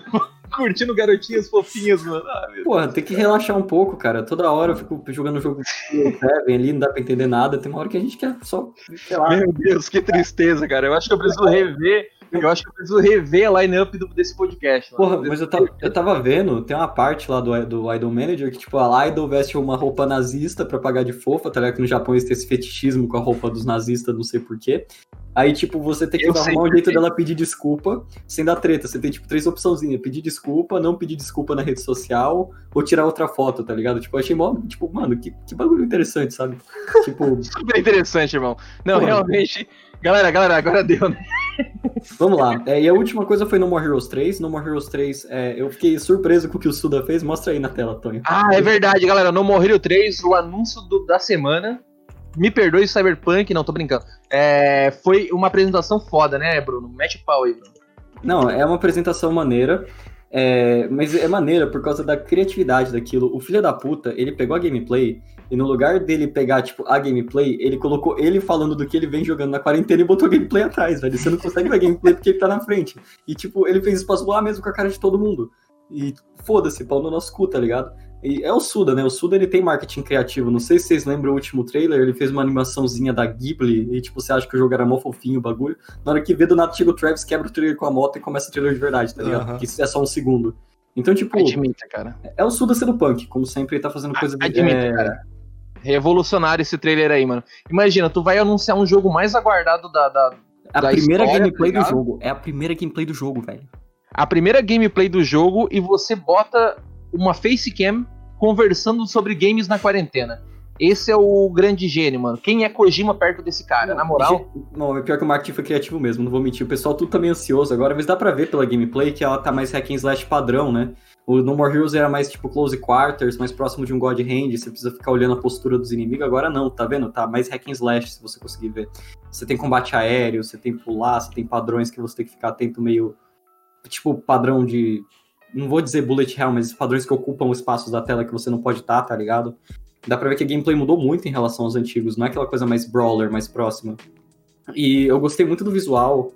curtindo garotinhas fofinhas, mano. Porra, tem que relaxar um pouco, cara. Toda hora eu fico jogando jogo Seven ali, não dá pra entender nada. Tem uma hora que a gente quer só, sei lá. Meu Deus, que tristeza, cara. Eu acho que eu preciso rever a line-up desse podcast. Porra, mano. Mas eu tava vendo, tem uma parte lá do Idol Manager que, tipo, a Idol veste uma roupa nazista pra pagar de fofa, tá ligado? Que no Japão eles têm esse fetichismo com a roupa dos nazistas, não sei porquê. Aí, tipo, você tem que arrumar um jeito dela pedir desculpa sem dar treta. Você tem, tipo, 3 opçãozinhas. Pedir desculpa, não pedir desculpa na rede social ou tirar outra foto, tá ligado? Tipo, eu achei mó... Tipo, mano, que bagulho interessante, sabe? Tipo... Super interessante, irmão. Não, pô, realmente... Galera, agora deu, né? Vamos lá. E a última coisa foi No More Heroes 3. No More Heroes 3, eu fiquei surpreso com o que o Suda fez. Mostra aí na tela, Tonho. Ah, é verdade, galera. No More Heroes 3, o anúncio da semana. Me perdoe, Cyberpunk. Não, tô brincando. Foi uma apresentação foda, né, Bruno? Mete o pau aí, Bruno. Não, é uma apresentação maneira. Mas é maneira por causa da criatividade daquilo. O filho da puta, ele pegou a gameplay e no lugar dele pegar, tipo, a gameplay, ele colocou ele falando do que ele vem jogando na quarentena e botou a gameplay atrás, velho. Você não consegue ver a gameplay porque ele tá na frente. E, tipo, ele fez espaço lá mesmo com a cara de todo mundo. E foda-se, pau no nosso cu, tá ligado? E é o Suda, né? O Suda, ele tem marketing criativo. Não sei se vocês lembram o último trailer, ele fez uma animaçãozinha da Ghibli e, tipo, você acha que o jogo era mó fofinho, o bagulho. Na hora que vê, do nada chega o Travis, quebra o trailer com a moto e começa o trailer de verdade, tá ligado? Uhum. Que isso é só um segundo. Então, tipo... Admita, cara. É o Suda sendo punk, como sempre, ele tá fazendo coisa... Admita, cara. Revolucionário esse trailer aí, mano. Imagina, tu vai anunciar um jogo mais aguardado da primeira história, gameplay do jogo. É a primeira gameplay do jogo, velho. A primeira gameplay do jogo e você bota uma facecam conversando sobre games na quarentena. Esse é o grande gênio, mano. Quem é Kojima perto desse cara, não, na moral? Não, é pior que o marketing foi criativo mesmo, não vou mentir. O pessoal tudo tá meio ansioso agora, mas dá pra ver pela gameplay que ela tá mais hack and slash padrão, né? O No More Heroes era mais tipo close quarters, mais próximo de um God Hand, você precisa ficar olhando a postura dos inimigos. Agora não, tá vendo? Tá mais hack and slash, se você conseguir ver. Você tem combate aéreo, você tem pular, você tem padrões que você tem que ficar atento meio... Tipo, padrão de... Não vou dizer bullet hell, mas padrões que ocupam os espaços da tela que você não pode estar, tá ligado? Dá pra ver que a gameplay mudou muito em relação aos antigos, não é aquela coisa mais brawler, mais próxima. E eu gostei muito do visual,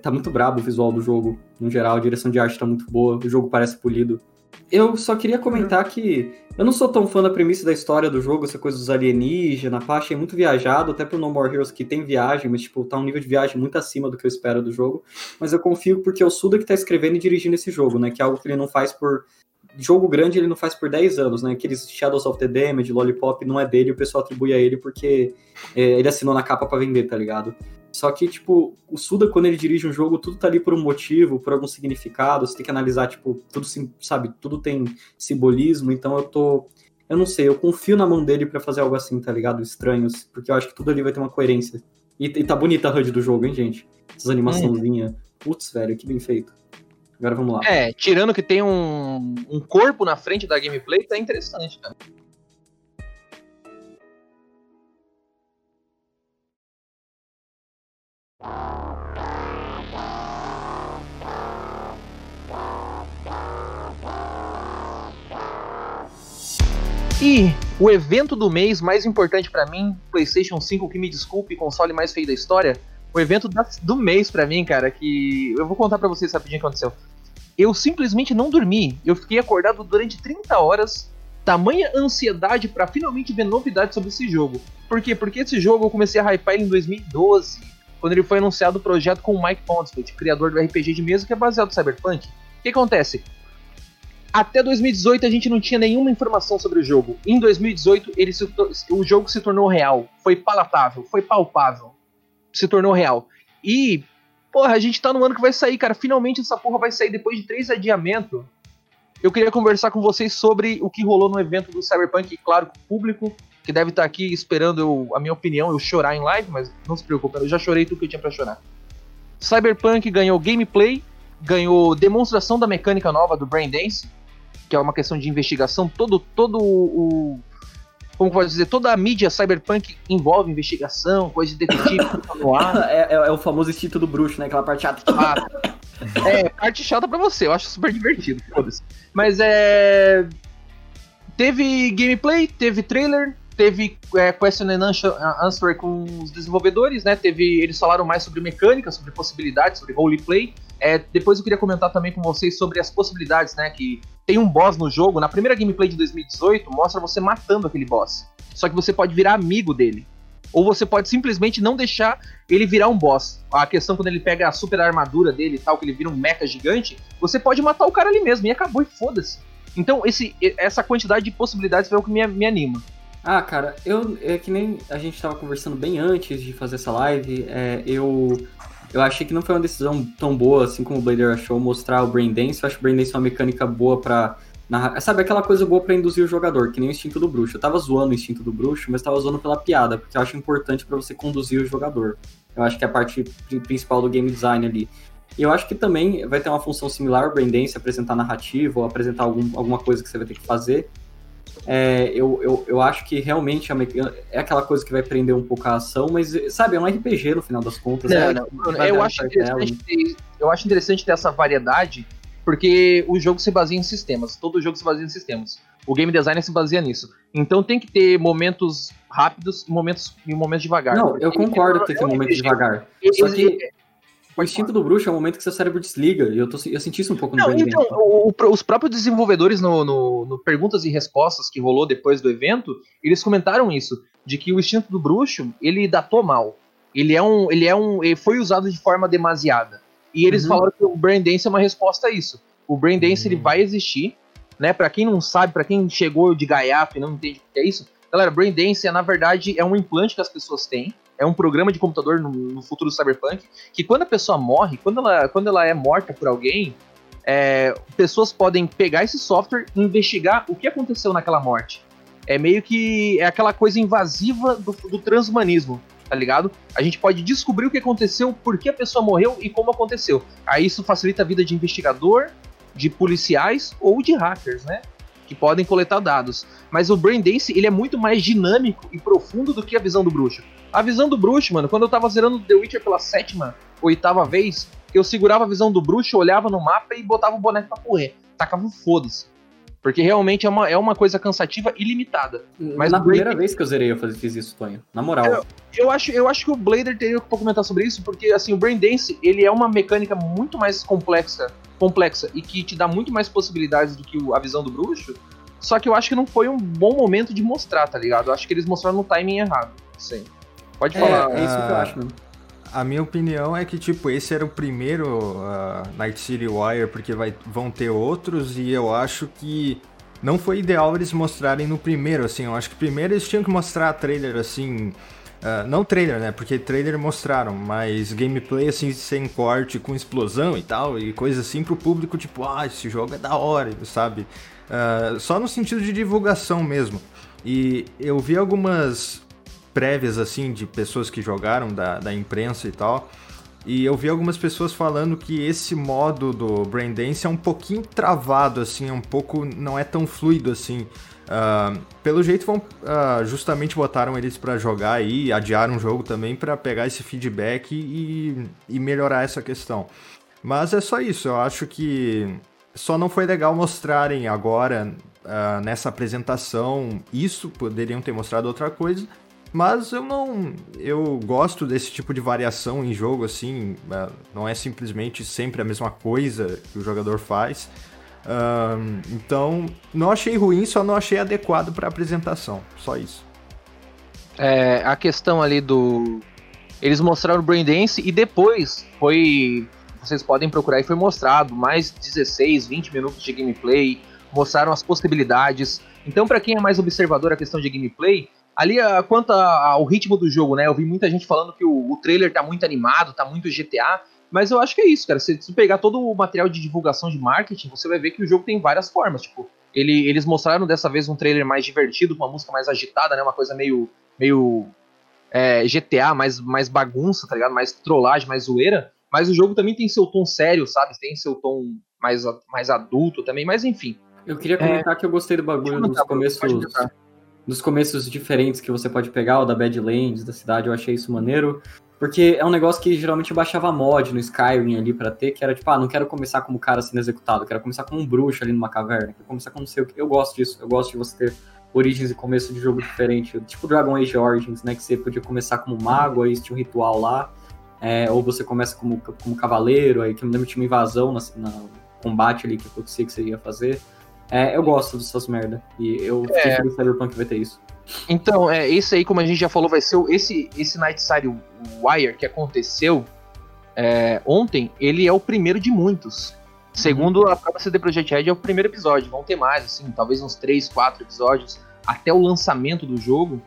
tá muito brabo o visual do jogo, no geral, a direção de arte tá muito boa, o jogo parece polido. Eu só queria comentar que eu não sou tão fã da premissa da história do jogo, essa coisa dos alienígenas, pá, achei muito viajado, até pro No More Heroes que tem viagem, mas tipo, tá um nível de viagem muito acima do que eu espero do jogo, mas eu confio porque é o Suda que tá escrevendo e dirigindo esse jogo, né, que é algo que ele não faz por... Jogo grande ele não faz por 10 anos, né? Aqueles Shadows of the Damned, Lollipop, não é dele, o pessoal atribui a ele porque ele assinou na capa pra vender, tá ligado? Só que, tipo, o Suda, quando ele dirige um jogo, tudo tá ali por um motivo, por algum significado, você tem que analisar, tipo, tudo, sabe, tudo tem simbolismo, então eu não sei, eu confio na mão dele pra fazer algo assim, tá ligado? Estranhos, porque eu acho que tudo ali vai ter uma coerência. E tá bonita a HUD do jogo, hein, gente? Essas animaçãozinhas. Putz, velho, que bem feito. Agora vamos lá. Tirando que tem um corpo na frente da gameplay, tá interessante, cara. E o evento do mês mais importante pra mim, PlayStation 5, que me desculpe, console mais feio da história... O evento do mês pra mim, cara, que... Eu vou contar pra vocês rapidinho o que aconteceu. Eu simplesmente não dormi. Eu fiquei acordado durante 30 horas. Tamanha ansiedade pra finalmente ver novidades sobre esse jogo. Por quê? Porque esse jogo eu comecei a hypar ele em 2012. Quando ele foi anunciado o projeto com o Mike Pondsmith, criador do RPG de mesa, que é baseado no Cyberpunk. O que acontece? Até 2018 a gente não tinha nenhuma informação sobre o jogo. Em 2018 o jogo se tornou real. Foi palatável, foi palpável. Se tornou real. E, porra, a gente tá no ano que vai sair, cara. Finalmente essa porra vai sair depois de 3 adiamentos. Eu queria conversar com vocês sobre o que rolou no evento do Cyberpunk. E, claro, o público que deve estar aqui esperando a minha opinião, eu chorar em live, mas não se preocupe, eu já chorei tudo que eu tinha pra chorar. Cyberpunk ganhou gameplay, ganhou demonstração da mecânica nova do Braindance, que é uma questão de investigação. Como pode dizer, toda a mídia cyberpunk envolve investigação, coisa de detetive, no ar. É o famoso instinto do bruxo, né? Aquela parte chata. Parte chata pra você, eu acho super divertido, foda-se. Mas teve gameplay, teve trailer, teve question and answer com os desenvolvedores, né? Eles falaram mais sobre mecânica, sobre possibilidades, sobre roleplay. Depois eu queria comentar também com vocês sobre as possibilidades, né? Que tem um boss no jogo, na primeira gameplay de 2018, mostra você matando aquele boss. Só que você pode virar amigo dele. Ou você pode simplesmente não deixar ele virar um boss. A questão quando ele pega a super armadura dele e tal, que ele vira um mecha gigante, você pode matar o cara ali mesmo, e acabou, e foda-se. Então essa quantidade de possibilidades foi o que me anima. Ah, cara, é que nem a gente tava conversando bem antes de fazer essa live, Eu achei que não foi uma decisão tão boa, assim como o Blader achou, mostrar o Braindance. Eu acho que o Braindance é uma mecânica boa pra... Sabe, aquela coisa boa pra induzir o jogador, que nem o instinto do bruxo. Eu tava zoando o instinto do bruxo, mas tava zoando pela piada, porque eu acho importante pra você conduzir o jogador. Eu acho que é a parte principal do game design ali. E eu acho que também vai ter uma função similar, o Brandon, se apresentar narrativa ou apresentar alguma coisa que você vai ter que fazer. Eu acho que realmente é aquela coisa que vai prender um pouco a ação, mas, sabe, é um RPG no final das contas. Eu acho interessante ter essa variedade, porque o jogo se baseia em sistemas, todo jogo se baseia em sistemas. O game designer se baseia nisso. Então tem que ter momentos rápidos e momentos devagar. Não, eu concordo que tem que ter momentos devagar. Só que o instinto do bruxo é o momento que seu cérebro desliga. E eu senti isso um pouco no evento. Então, os próprios desenvolvedores no Perguntas e Respostas que rolou depois do evento, eles comentaram isso, de que o instinto do bruxo, ele datou mal. Ele foi usado de forma demasiada. E eles falaram que o brain dance é uma resposta a isso. O brain dance ele vai existir, né? Pra quem não sabe, pra quem chegou de gaiato e não entende o que é isso, galera, brain dance na verdade é um implante que as pessoas têm, é um programa de computador no futuro do Cyberpunk, que quando a pessoa morre, quando ela é morta por alguém, pessoas podem pegar esse software e investigar o que aconteceu naquela morte. É meio que é aquela coisa invasiva do transhumanismo, tá ligado? A gente pode descobrir o que aconteceu, por que a pessoa morreu e como aconteceu. Aí isso facilita a vida de investigador, de policiais ou de hackers, né? Que podem coletar dados. Mas o Braindance, ele é muito mais dinâmico e profundo do que a visão do bruxo. A visão do bruxo, mano, quando eu tava zerando The Witcher pela 7ª, 8ª vez, eu segurava a visão do bruxo, olhava no mapa e botava o boneco pra correr. Tacava o foda-se. Porque realmente é uma coisa cansativa e limitada. Mas na primeira vez que eu zerei, eu fiz isso, Tonho. Na moral. Eu acho que o Blader teria que comentar sobre isso, porque assim, o Braindance, ele é uma mecânica muito mais complexa e que te dá muito mais possibilidades do que a visão do bruxo. Só que eu acho que não foi um bom momento de mostrar, tá ligado? Eu acho que eles mostraram no timing errado. Sim. Pode falar. É isso que eu acho, né? A minha opinião é que, tipo, esse era o primeiro Night City Wire, porque vão ter outros, e eu acho que não foi ideal eles mostrarem no primeiro, assim. Eu acho que primeiro eles tinham que mostrar trailer, assim... não trailer, né? Porque trailer mostraram, mas gameplay, assim, sem corte, com explosão e tal, e coisa assim pro público, tipo, esse jogo é da hora, sabe? Só no sentido de divulgação mesmo. E eu vi algumas... prévias, assim, de pessoas que jogaram da imprensa e tal, e eu vi algumas pessoas falando que esse modo do Braindance é um pouquinho travado, assim, é um pouco, não é tão fluido, assim. Pelo jeito vão, justamente botaram eles pra jogar aí, adiaram o jogo também pra pegar esse feedback e melhorar essa questão. Mas é só isso, eu acho que só não foi legal mostrarem agora, nessa apresentação, isso, poderiam ter mostrado outra coisa. Mas eu gosto desse tipo de variação em jogo, assim, não é simplesmente sempre a mesma coisa que o jogador faz. Então, não achei ruim, só não achei adequado para a apresentação, só isso. A questão ali do... Eles mostraram o Braindance e depois foi... Vocês podem procurar e foi mostrado mais 16, 20 minutos de gameplay, mostraram as possibilidades. Então, para quem é mais observador a questão de gameplay... Ali, quanto ao ritmo do jogo, né? Eu vi muita gente falando que o trailer tá muito animado, tá muito GTA, mas eu acho que é isso, cara. Se você pegar todo o material de divulgação de marketing, você vai ver que o jogo tem várias formas. Tipo, eles mostraram dessa vez um trailer mais divertido, com uma música mais agitada, né? Uma coisa meio GTA, mais bagunça, tá ligado? Mais trollagem, mais zoeira. Mas o jogo também tem seu tom sério, sabe? Tem seu tom mais adulto também, mas enfim. Eu queria comentar que eu gostei do bagulho dos começos... Dos começos diferentes que você pode pegar, o da Badlands, da cidade, eu achei isso maneiro. Porque é um negócio que geralmente eu baixava mod no Skyrim ali pra ter, que era tipo, não quero começar como cara sendo executado, quero começar como um bruxo ali numa caverna, quero começar como não sei o que. Eu gosto disso, eu gosto de você ter origens e começo de jogo diferente. Tipo Dragon Age Origins, né, que você podia começar como mago, aí tinha um ritual lá, ou você começa como cavaleiro, aí que eu me lembro tinha uma invasão no combate ali que acontecia que você ia fazer. Eu gosto dessas merda. E eu fiquei feliz que o Cyberpunk vai ter isso. Então, esse aí, como a gente já falou, vai ser esse Nightside Wire que aconteceu ontem, ele é o primeiro de muitos. Segundo a própria CD Projekt Red, é o primeiro episódio. Vão ter mais, assim, talvez uns 3, 4 episódios até o lançamento do jogo.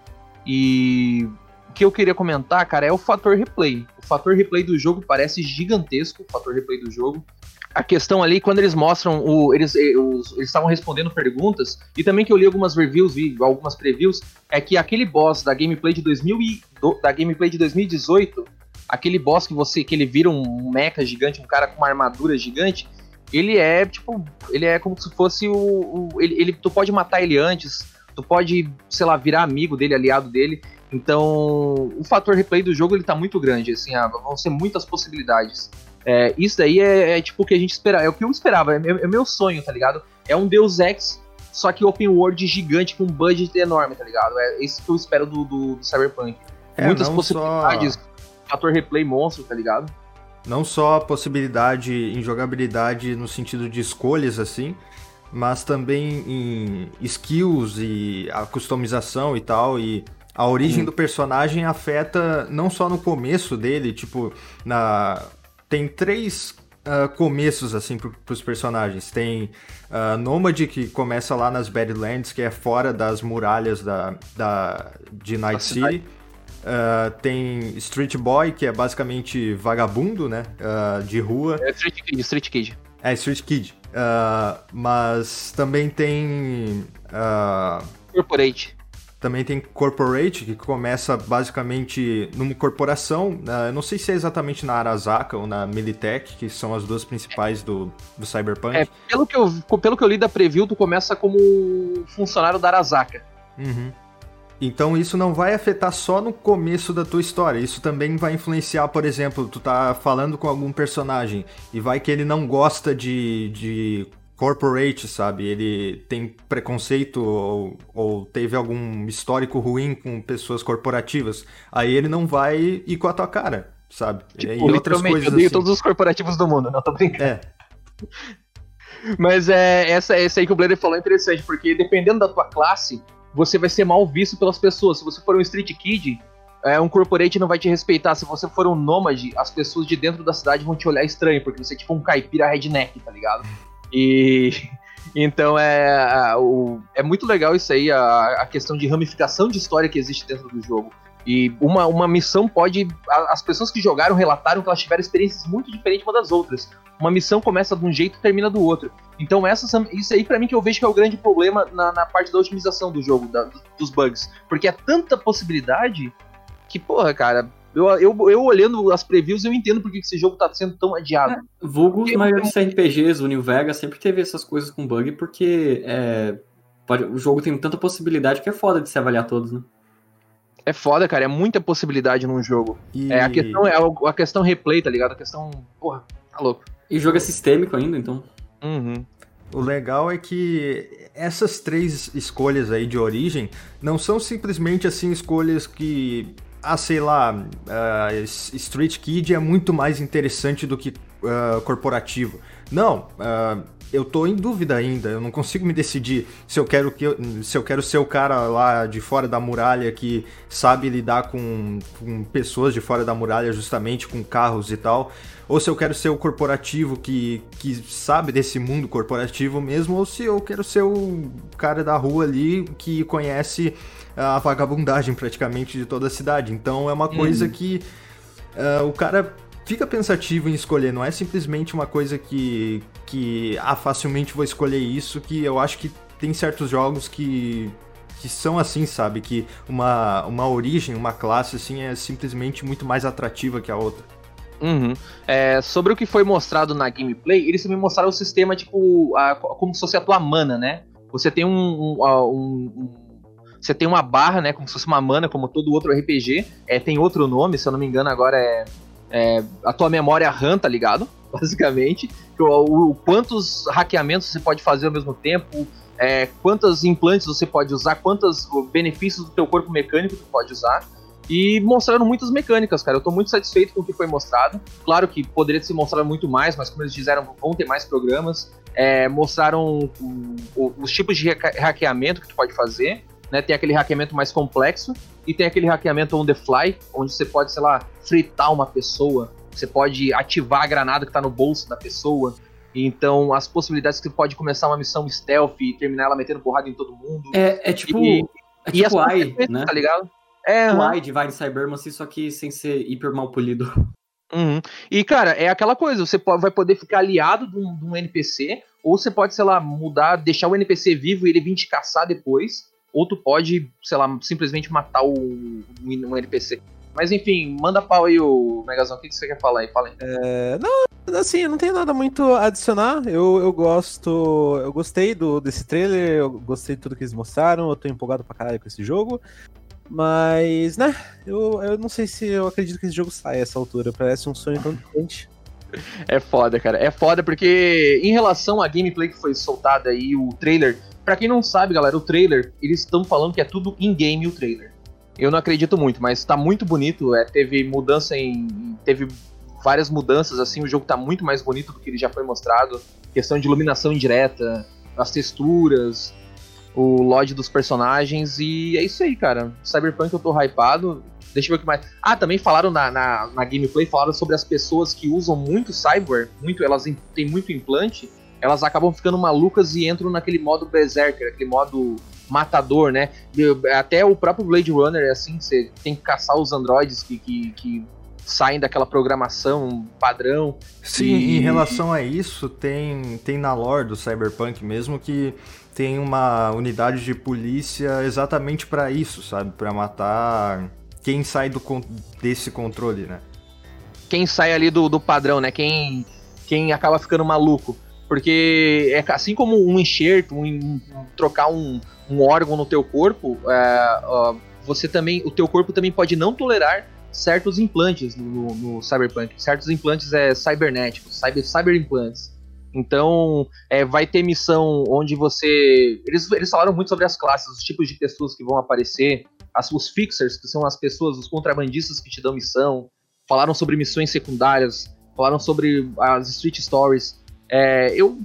E o que eu queria comentar, cara, é o fator replay. O fator replay do jogo parece gigantesco, o fator replay do jogo. A questão ali, quando eles mostram, eles estavam respondendo perguntas, e também que eu li algumas reviews, vi algumas previews, é que aquele boss da gameplay de 2018, aquele boss que ele vira um mecha gigante, um cara com uma armadura gigante, ele é tipo, ele é como se fosse tu pode matar ele antes, tu pode, sei lá, virar amigo dele, aliado dele. Então, o fator replay do jogo, ele tá muito grande, assim, vão ser muitas possibilidades. É, isso daí é tipo o que a gente esperava, é o que eu esperava, é meu sonho, tá ligado? É um Deus Ex, só que open world gigante com um budget enorme, tá ligado? É isso que eu espero do Cyberpunk. Muitas possibilidades, fator replay monstro, tá ligado? Não só a possibilidade em jogabilidade no sentido de escolhas, assim, mas também em skills e a customização e tal, e a origem do personagem afeta não só no começo dele, tipo, tem três começos, assim, pros personagens. Tem Nômade, que começa lá nas Badlands, que é fora das muralhas de Night City. Tem Street Boy, que é basicamente vagabundo, né, de rua. É Street Kid. É, Street Kid. Mas também tem... Corporate. Também tem Corporate, que começa basicamente numa corporação, não sei se é exatamente na Arasaka ou na Militech, que são as duas principais do Cyberpunk. É, pelo que eu li da preview, tu começa como funcionário da Arasaka. Uhum. Então isso não vai afetar só no começo da tua história, isso também vai influenciar, por exemplo, tu tá falando com algum personagem e vai que ele não gosta de corporate, sabe? Ele tem preconceito ou teve algum histórico ruim com pessoas corporativas, aí ele não vai ir com a tua cara, sabe? Tipo, e outras coisas eu odeio assim. Todos os corporativos do mundo, não tô brincando. É. Mas essa aí que o Blader falou é interessante, porque dependendo da tua classe, você vai ser mal visto pelas pessoas. Se você for um street kid, um corporate não vai te respeitar. Se você for um nômade, as pessoas de dentro da cidade vão te olhar estranho, porque você é tipo um caipira redneck, tá ligado? E então é muito legal isso aí, a questão de ramificação de história que existe dentro do jogo. E uma missão pode... As pessoas que jogaram relataram que elas tiveram experiências muito diferentes uma das outras. Uma missão começa de um jeito e termina do outro. Então isso aí pra mim que eu vejo que é o grande problema na parte da otimização do jogo, dos bugs. Porque é tanta possibilidade que, porra, cara... Eu olhando as previews, eu entendo por que esse jogo tá sendo tão adiado. Vulgo os maiores CRPGs, o New Vegas, sempre teve essas coisas com bug, porque o jogo tem tanta possibilidade que é foda de se avaliar todos, né? É foda, cara, é muita possibilidade num jogo. E... A questão replay, tá ligado? A questão... Porra, tá louco. E o jogo é sistêmico ainda, então. Uhum. O legal é que essas três escolhas aí de origem não são simplesmente, assim, escolhas que... sei lá, Street Kid é muito mais interessante do que corporativo. Não, eu tô em dúvida ainda, eu não consigo me decidir se eu quero ser o cara lá de fora da muralha que sabe lidar com pessoas de fora da muralha, justamente com carros e tal, ou se eu quero ser o corporativo que sabe desse mundo corporativo mesmo, ou se eu quero ser o cara da rua ali que conhece a vagabundagem praticamente de toda a cidade. Então é uma coisa que o cara fica pensativo em escolher, não é simplesmente uma coisa que facilmente vou escolher isso, que eu acho que tem certos jogos que são assim, sabe, que uma origem, uma classe assim é simplesmente muito mais atrativa que a outra. Uhum. Sobre o que foi mostrado na gameplay, eles também mostraram o sistema, tipo, como se fosse a tua mana, né? Você tem você tem uma barra, né, como se fosse uma mana, como todo outro RPG. Tem outro nome, se eu não me engano, agora é a tua memória RAM, tá ligado? Basicamente. Quantos hackeamentos você pode fazer ao mesmo tempo, quantos implantes você pode usar, quantos benefícios do teu corpo mecânico você pode usar. E mostraram muitas mecânicas, cara. Eu tô muito satisfeito com o que foi mostrado. Claro que poderia ser mostrado muito mais, mas como eles disseram, vão ter mais programas. Mostraram os tipos de hackeamento que tu pode fazer. Né, tem aquele hackeamento mais complexo e tem aquele hackeamento on the fly, onde você pode, sei lá, fritar uma pessoa, você pode ativar a granada que tá no bolso da pessoa. Então as possibilidades que você pode começar uma missão stealth e terminar ela metendo porrada em todo mundo. É tipo as coisas, né? Tá ligado? Divine Cybermancy, só que sem ser hiper mal polido. Uhum. E cara, é aquela coisa, você vai poder ficar aliado de um NPC, ou você pode, sei lá, deixar o NPC vivo e ele vir te caçar depois, ou tu pode, sei lá, simplesmente matar um NPC. Mas enfim, manda pau aí o Megazão, o que você quer falar aí? Fala aí. É, não, assim, eu não tenho nada muito a adicionar, eu gostei desse trailer, eu gostei de tudo que eles mostraram, eu tô empolgado pra caralho com esse jogo, mas, né, eu não sei se eu acredito que esse jogo saia a essa altura, parece um sonho tão diferente. É foda, cara, é foda porque em relação à gameplay que foi soltada aí, o trailer, pra quem não sabe, galera, o trailer, eles estão falando que é tudo in-game o trailer. Eu não acredito muito, mas tá muito bonito, teve várias mudanças, assim, o jogo tá muito mais bonito do que ele já foi mostrado, questão de iluminação indireta, as texturas, o load dos personagens, e é isso aí, cara, Cyberpunk eu tô hypado, deixa eu ver o que mais... Ah, também falaram na gameplay, falaram sobre as pessoas que usam muito cyber, elas têm muito implante, elas acabam ficando malucas e entram naquele modo berserker, aquele modo... matador, né? Até o próprio Blade Runner é assim, você tem que caçar os androides que saem daquela programação padrão. Sim, em relação a isso, tem na lore do Cyberpunk mesmo que tem uma unidade de polícia exatamente pra isso, sabe? Pra matar quem sai desse controle, né? Quem sai ali do padrão, né? Quem acaba ficando maluco. Porque é assim como um enxerto, trocar um órgão no teu corpo, o teu corpo também pode não tolerar certos implantes no Cyberpunk. Certos implantes cibernéticos, cyberimplantes. Então, vai ter missão onde você... Eles falaram muito sobre as classes, os tipos de pessoas que vão aparecer, os fixers, que são as pessoas, os contrabandistas que te dão missão, falaram sobre missões secundárias, falaram sobre as street stories. Eu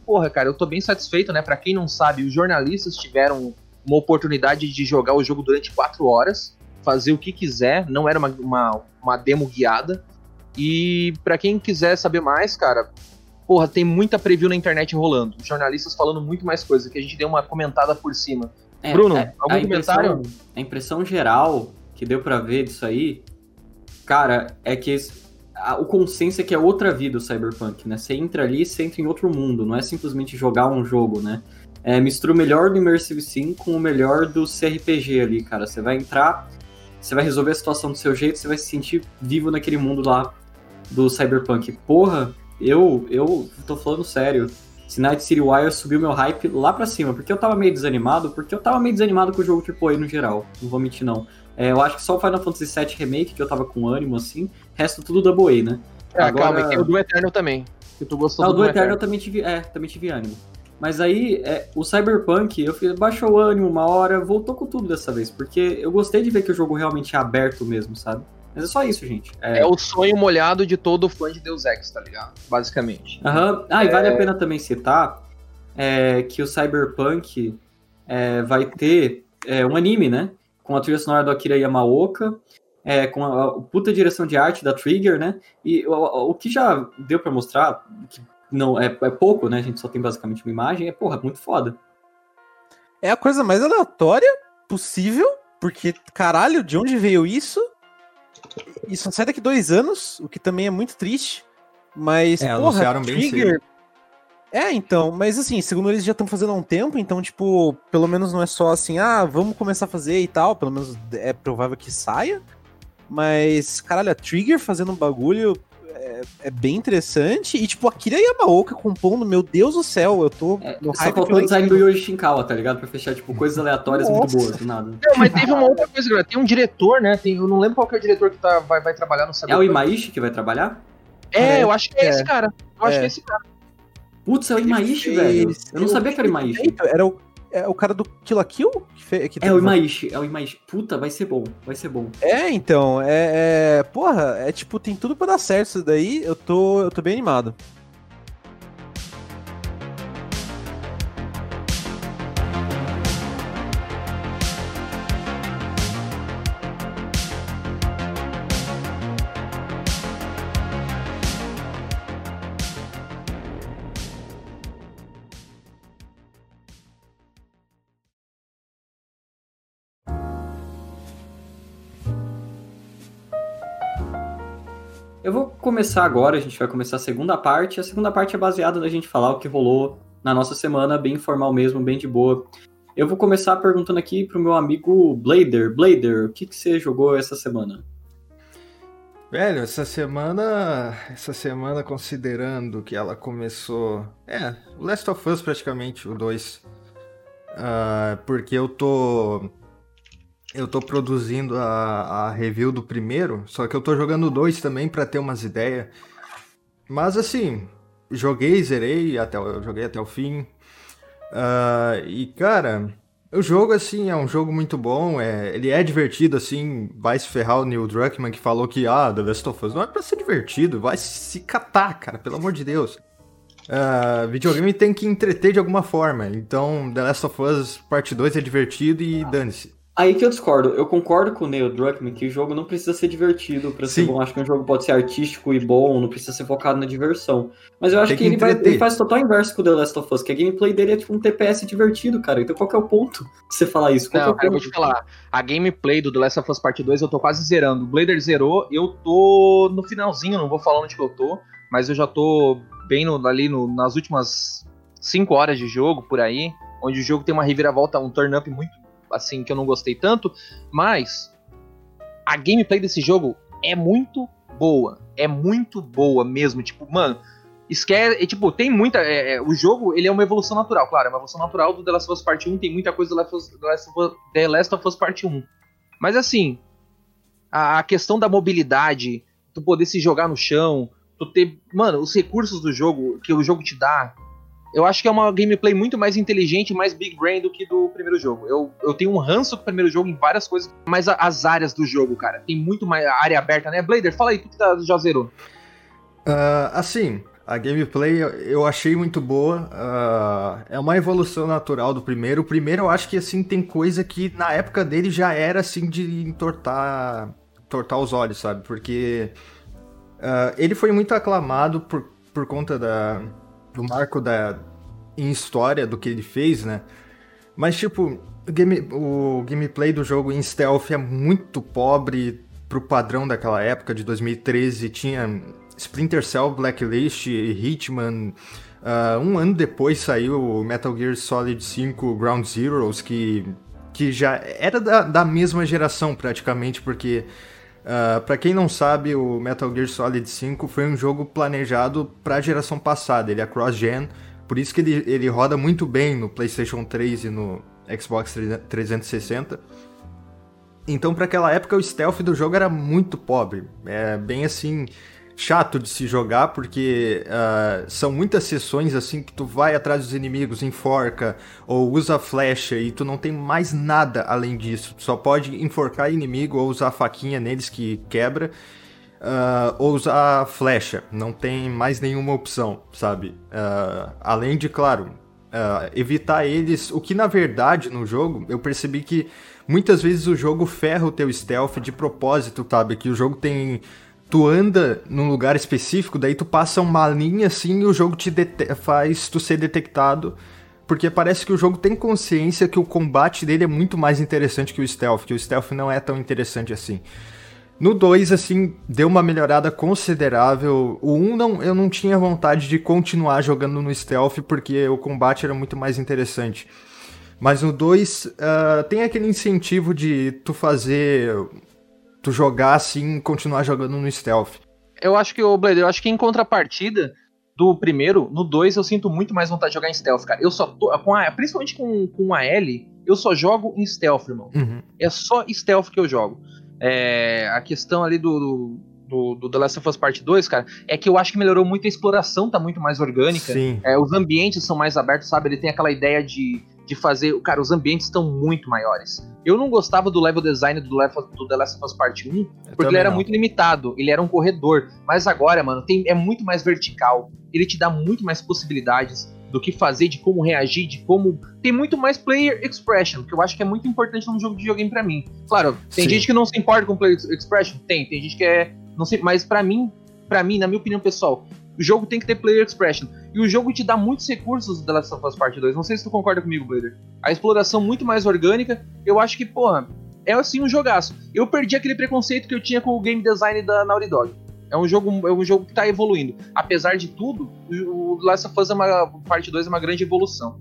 tô bem satisfeito, né? Pra quem não sabe, os jornalistas tiveram uma oportunidade de jogar o jogo durante 4 horas, fazer o que quiser, não era uma demo guiada. E pra quem quiser saber mais, cara, tem muita preview na internet rolando, os jornalistas falando muito mais coisa, que a gente deu uma comentada por cima. Bruno, algum comentário? A impressão geral que deu pra ver disso aí, cara, é que... o consenso é que é outra vida o Cyberpunk, né? Você entra ali e você entra em outro mundo, não é simplesmente jogar um jogo, né? Mistura o melhor do Immersive Sim com o melhor do CRPG ali, cara. Você vai entrar, você vai resolver a situação do seu jeito, você vai se sentir vivo naquele mundo lá do Cyberpunk. Porra, eu tô falando sério. Night City Wire subiu meu hype lá pra cima, porque eu tava meio desanimado, com o jogo tipo aí no geral, não vou mentir não. Eu acho que só o Final Fantasy VII Remake que eu tava com ânimo, assim, resto tudo Double A, né? Agora... calma, tem o Doom Eternal também, que tu gostou do Doom Eternal. O Doom Eternal também tive ânimo. Mas aí, o Cyberpunk, baixou o ânimo uma hora, voltou com tudo dessa vez, porque eu gostei de ver que o jogo realmente é aberto mesmo, sabe? Mas é só isso, gente. É o sonho molhado de todo fã de Deus Ex, tá ligado? Basicamente. Uhum. E vale a pena também citar que o Cyberpunk vai ter um anime, né? Com a trilha sonora do Akira Yamaoka, com a puta direção de arte da Trigger, né? E o que já deu pra mostrar, que não, é pouco, né? A gente só tem basicamente uma imagem, muito foda. É a coisa mais aleatória possível, porque, caralho, de onde veio isso? Isso sai daqui 2 anos, o que também é muito triste, mas, porra, Trigger... mas assim, segundo eles já estão fazendo há um tempo, então, tipo, pelo menos não é só assim, vamos começar a fazer e tal, pelo menos é provável que saia, mas, caralho, a Trigger fazendo um bagulho é bem interessante, e, tipo, a Akira Yamaoka compondo, meu Deus do céu, eu tô... só faltou o design do Yoji Shinkawa, tá ligado? Pra fechar, tipo, coisas aleatórias. Nossa. Muito boas, do nada. Não, mas teve uma outra coisa, galera, tem um diretor, né, eu não lembro qual que é o diretor que vai trabalhar no Cyberpunk. É o Imaishi que vai trabalhar? Eu acho que é esse cara, acho que é esse cara. Putz, é o Imaishi, velho. Eu não sabia que era o Imaishi. Era o cara do Kill la Kill? O Imaishi, é o Imaishi. Puta, vai ser bom. Então, porra, tipo, tem tudo pra dar certo isso daí, eu tô bem animado. Eu vou começar agora, a gente vai começar a segunda parte. A segunda parte é baseada na gente falar o que rolou na nossa semana, bem informal mesmo, bem de boa. Eu vou começar perguntando aqui pro meu amigo Blader. Blader, o que você jogou essa semana? Velho, essa semana, considerando que ela começou... Last of Us praticamente, o 2. Porque eu tô produzindo a review do primeiro, só que eu tô jogando o 2 também pra ter umas ideias. Mas assim, joguei até o fim. E cara, o jogo assim é um jogo muito bom, ele é divertido assim, vai se ferrar o Neil Druckmann que falou que The Last of Us não é pra ser divertido, vai se catar, cara, pelo amor de Deus. Videogame tem que entreter de alguma forma, então The Last of Us parte 2 é divertido e dane-se. Aí que eu discordo, eu concordo com o Neil Druckmann que o jogo não precisa ser divertido pra ser bom, acho que um jogo pode ser artístico e bom, não precisa ser focado na diversão, mas eu acho que ele faz total inverso com o The Last of Us, que a gameplay dele é tipo um TPS divertido, cara, então qual que é o ponto de você falar isso? Não, cara, eu vou te falar, a gameplay do The Last of Us Part 2 eu tô quase zerando, o Blader zerou, eu tô no finalzinho, não vou falar onde que eu tô, mas eu já tô bem nas últimas 5 horas de jogo, por aí, onde o jogo tem uma reviravolta, um turn-up muito assim, que eu não gostei tanto, mas a gameplay desse jogo é muito boa mesmo, tipo, mano, esquece, tipo, tem muita, o jogo, ele é uma evolução natural, claro, é uma evolução natural do The Last of Us Part 1, tem muita coisa do The Last of Us Part 1, mas assim, a questão da mobilidade, tu poder se jogar no chão, tu ter, mano, os recursos do jogo, que o jogo te dá, eu acho que é uma gameplay muito mais inteligente, mais big brain do que do primeiro jogo. Eu tenho um ranço do primeiro jogo em várias coisas, mas as áreas do jogo, cara, tem muito mais área aberta, né? Blader, fala aí, tu que já zerou. A gameplay eu achei muito boa. É uma evolução natural do primeiro. O primeiro eu acho que, assim, tem coisa que na época dele já era, assim, de entortar os olhos, sabe? Porque ele foi muito aclamado por conta do marco em história do que ele fez, né? Mas, tipo, o gameplay do jogo em stealth é muito pobre pro padrão daquela época, de 2013. Tinha Splinter Cell, Blacklist, Hitman. Um ano depois saiu o Metal Gear Solid 5 Ground Zeroes, que já era da mesma geração, praticamente, porque... pra quem não sabe, o Metal Gear Solid 5 foi um jogo planejado pra geração passada, ele é cross-gen, por isso que ele roda muito bem no PlayStation 3 e no Xbox 360. Então, pra aquela época, o stealth do jogo era muito pobre, é bem assim, chato de se jogar, porque são muitas sessões assim que tu vai atrás dos inimigos, enforca ou usa flecha e tu não tem mais nada além disso, tu só pode enforcar inimigo ou usar faquinha neles que quebra, ou usar flecha, não tem mais nenhuma opção, sabe? Além de, claro, evitar eles, o que na verdade no jogo eu percebi que muitas vezes o jogo ferra o teu stealth de propósito, sabe? Que o jogo tem... Tu anda num lugar específico, daí tu passa uma linha assim e o jogo faz tu ser detectado, porque parece que o jogo tem consciência que o combate dele é muito mais interessante que o stealth não é tão interessante assim. No 2, assim, deu uma melhorada considerável. O 1, eu não tinha vontade de continuar jogando no stealth, porque o combate era muito mais interessante. Mas no 2, tem aquele incentivo de tu fazer... tu jogar assim e continuar jogando no stealth. Eu acho que, Blader, eu acho que em contrapartida do primeiro, no 2 eu sinto muito mais vontade de jogar em stealth, cara. Eu só tô, principalmente com a L, eu só jogo em stealth, irmão. Uhum. É só stealth que eu jogo. A questão ali do The Last of Us Part 2, cara, é que eu acho que melhorou muito a exploração, tá muito mais orgânica. Sim. Os ambientes são mais abertos, sabe? Ele tem aquela ideia de fazer... Cara, os ambientes estão muito maiores. Eu não gostava do level design do The Last of Us Part 1, porque ele era muito limitado, ele era um corredor. Mas agora, mano, é muito mais vertical. Ele te dá muito mais possibilidades do que fazer, de como reagir, de como... Tem muito mais player expression, que eu acho que é muito importante num jogo de videogame pra mim. Claro, tem gente que não se importa com player expression? Tem gente que não sei, mas pra mim, na minha opinião pessoal, o jogo tem que ter player expression. E o jogo te dá muitos recursos do The Last of Us Part 2. Não sei se tu concorda comigo, Blader. A exploração muito mais orgânica, eu acho que, porra, é assim um jogaço. Eu perdi aquele preconceito que eu tinha com o game design da Naughty Dog. É um jogo que tá evoluindo. Apesar de tudo, o The Last of Us Part 2 é uma grande evolução.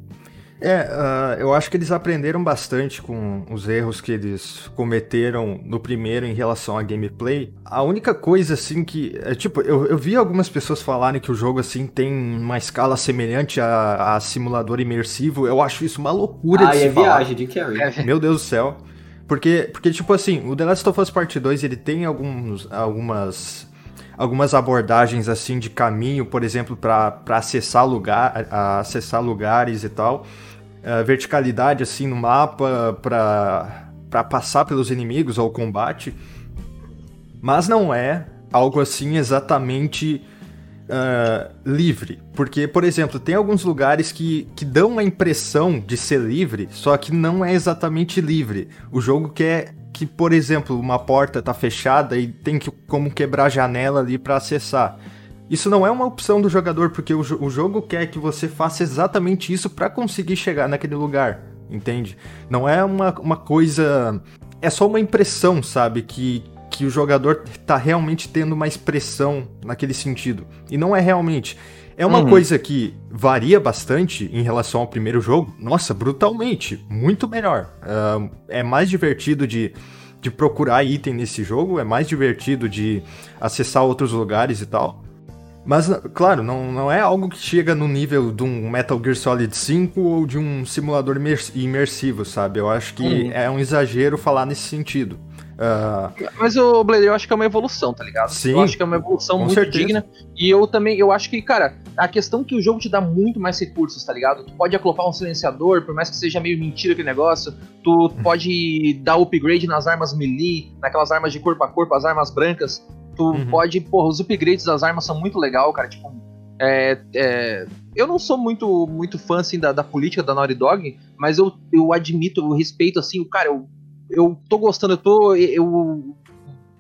Eu acho que eles aprenderam bastante com os erros que eles cometeram no primeiro em relação à gameplay. A única coisa, assim, que... Eu vi algumas pessoas falarem que o jogo, assim, tem uma escala semelhante a simulador imersivo. Eu acho isso uma loucura de se falar. Viagem de Carrie. Meu Deus do céu. Porque, tipo assim, o The Last of Us Part 2, ele tem algumas abordagens assim de caminho, por exemplo, para acessar lugares e tal, verticalidade assim no mapa para passar pelos inimigos ou combate, mas não é algo assim exatamente livre, porque, por exemplo, tem alguns lugares que dão a impressão de ser livre, só que não é exatamente livre. O jogo quer que, por exemplo, uma porta tá fechada e tem que como quebrar a janela ali pra acessar. Isso não é uma opção do jogador, porque o jogo quer que você faça exatamente isso pra conseguir chegar naquele lugar, entende? Não é uma coisa... É só uma impressão, sabe? Que o jogador tá realmente tendo uma expressão naquele sentido. E não é realmente... É uma coisa que varia bastante em relação ao primeiro jogo. Nossa, brutalmente. Muito melhor. É mais divertido de procurar item nesse jogo. É mais divertido de acessar outros lugares e tal. Mas, claro, não é algo que chega no nível de um Metal Gear Solid 5 ou de um simulador imersivo, sabe? Eu acho que é um exagero falar nesse sentido. Mas, Blader, eu acho que é uma evolução, tá ligado? Sim, eu acho que é uma evolução muito digna. E eu também, eu acho que, cara, a questão é que o jogo te dá muito mais recursos, tá ligado? Tu pode acoplar um silenciador, por mais que seja meio mentira aquele negócio. Tu pode dar upgrade nas armas melee, naquelas armas de corpo a corpo, as armas brancas. Tu pode, porra, os upgrades das armas são muito legal, cara, tipo... eu não sou muito fã, assim, da política da Naughty Dog, mas eu admito, eu respeito, assim, cara, eu tô gostando, o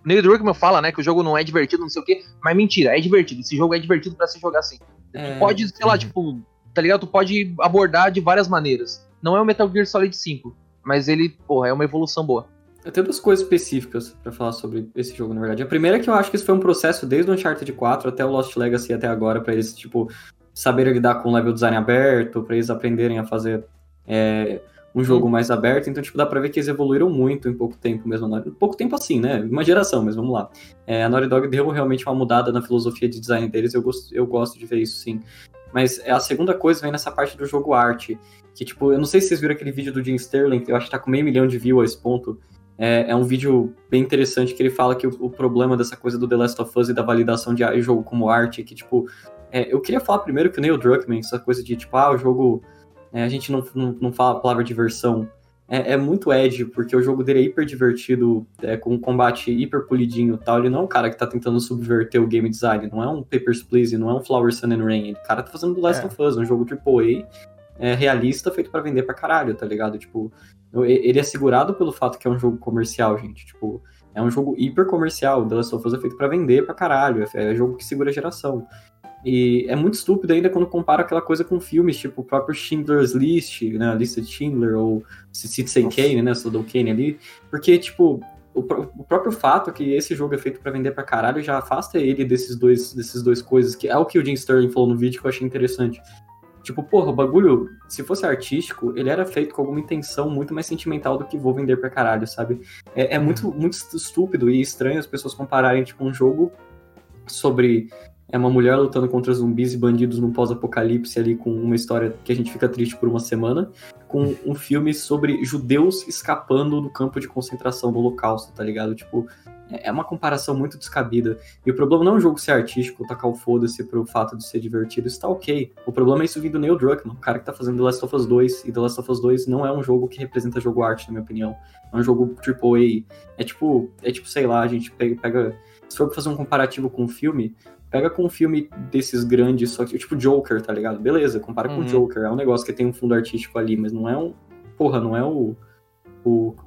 Neil Druckmann fala, né, que o jogo não é divertido, não sei o quê, mas mentira, é divertido. Esse jogo é divertido pra se jogar assim. Tu pode, sei lá, tipo, tá ligado? Tu pode abordar de várias maneiras. Não é o Metal Gear Solid 5, mas ele, porra, é uma evolução boa. Eu tenho duas coisas específicas pra falar sobre esse jogo, na verdade. A primeira é que eu acho que isso foi um processo desde o Uncharted 4 até o Lost Legacy até agora, pra eles, tipo, saberem lidar com o level design aberto, pra eles aprenderem a fazer... um jogo mais aberto, então, tipo, dá pra ver que eles evoluíram muito em pouco tempo mesmo. Pouco tempo assim, né? Uma geração, mas vamos lá. A Naughty Dog deu realmente uma mudada na filosofia de design deles, eu gosto de ver isso, sim. Mas a segunda coisa vem nessa parte do jogo arte, que, tipo, eu não sei se vocês viram aquele vídeo do Jim Sterling, eu acho que tá com 500 mil de views a esse ponto. É um vídeo bem interessante que ele fala que o problema dessa coisa do The Last of Us e da validação de jogo como arte, que, tipo... eu queria falar primeiro que o Neil Druckmann, essa coisa de, tipo, o jogo... a gente não fala a palavra diversão, é muito edgy, porque o jogo dele é hiper divertido, com um combate hiper polidinho e tal. Ele não é um cara que tá tentando subverter o game design, não é um Papers, Please, não é um Flower, Sun and Rain. O cara tá fazendo The Last of Us, um jogo AAA realista, feito pra vender pra caralho, tá ligado? Tipo, ele é segurado pelo fato que é um jogo comercial, gente, tipo... É um jogo hiper comercial, The Last of Us é feito pra vender pra caralho, é jogo que segura a geração. E é muito estúpido ainda quando compara aquela coisa com filmes, tipo o próprio Schindler's List, né, a lista de Schindler, ou Citizen Kane, né, Cidadão Kane ali, porque, tipo, o próprio fato que esse jogo é feito pra vender pra caralho já afasta ele desses dois coisas, que é o que o Jim Sterling falou no vídeo que eu achei interessante. Tipo, porra, o bagulho, se fosse artístico, ele era feito com alguma intenção muito mais sentimental do que vou vender pra caralho, sabe? É muito, muito estúpido e estranho as pessoas compararem, tipo, um jogo sobre uma mulher lutando contra zumbis e bandidos num pós-apocalipse ali, com uma história que a gente fica triste por uma semana, com um filme sobre judeus escapando do campo de concentração do Holocausto, tá ligado? Tipo... É uma comparação muito descabida. E o problema não é um jogo ser artístico, tacar o foda-se pro fato de ser divertido. Isso tá ok. O problema é isso vindo do Neil Druckmann, o cara que tá fazendo The Last of Us 2. E The Last of Us 2 não é um jogo que representa jogo arte, na minha opinião. É um jogo AAA. É tipo, sei lá, a gente pega... Se for fazer um comparativo com um filme, pega com um filme desses grandes, só que tipo Joker, tá ligado? Beleza, compara com Joker. É um negócio que tem um fundo artístico ali, mas não é um... Porra, não é o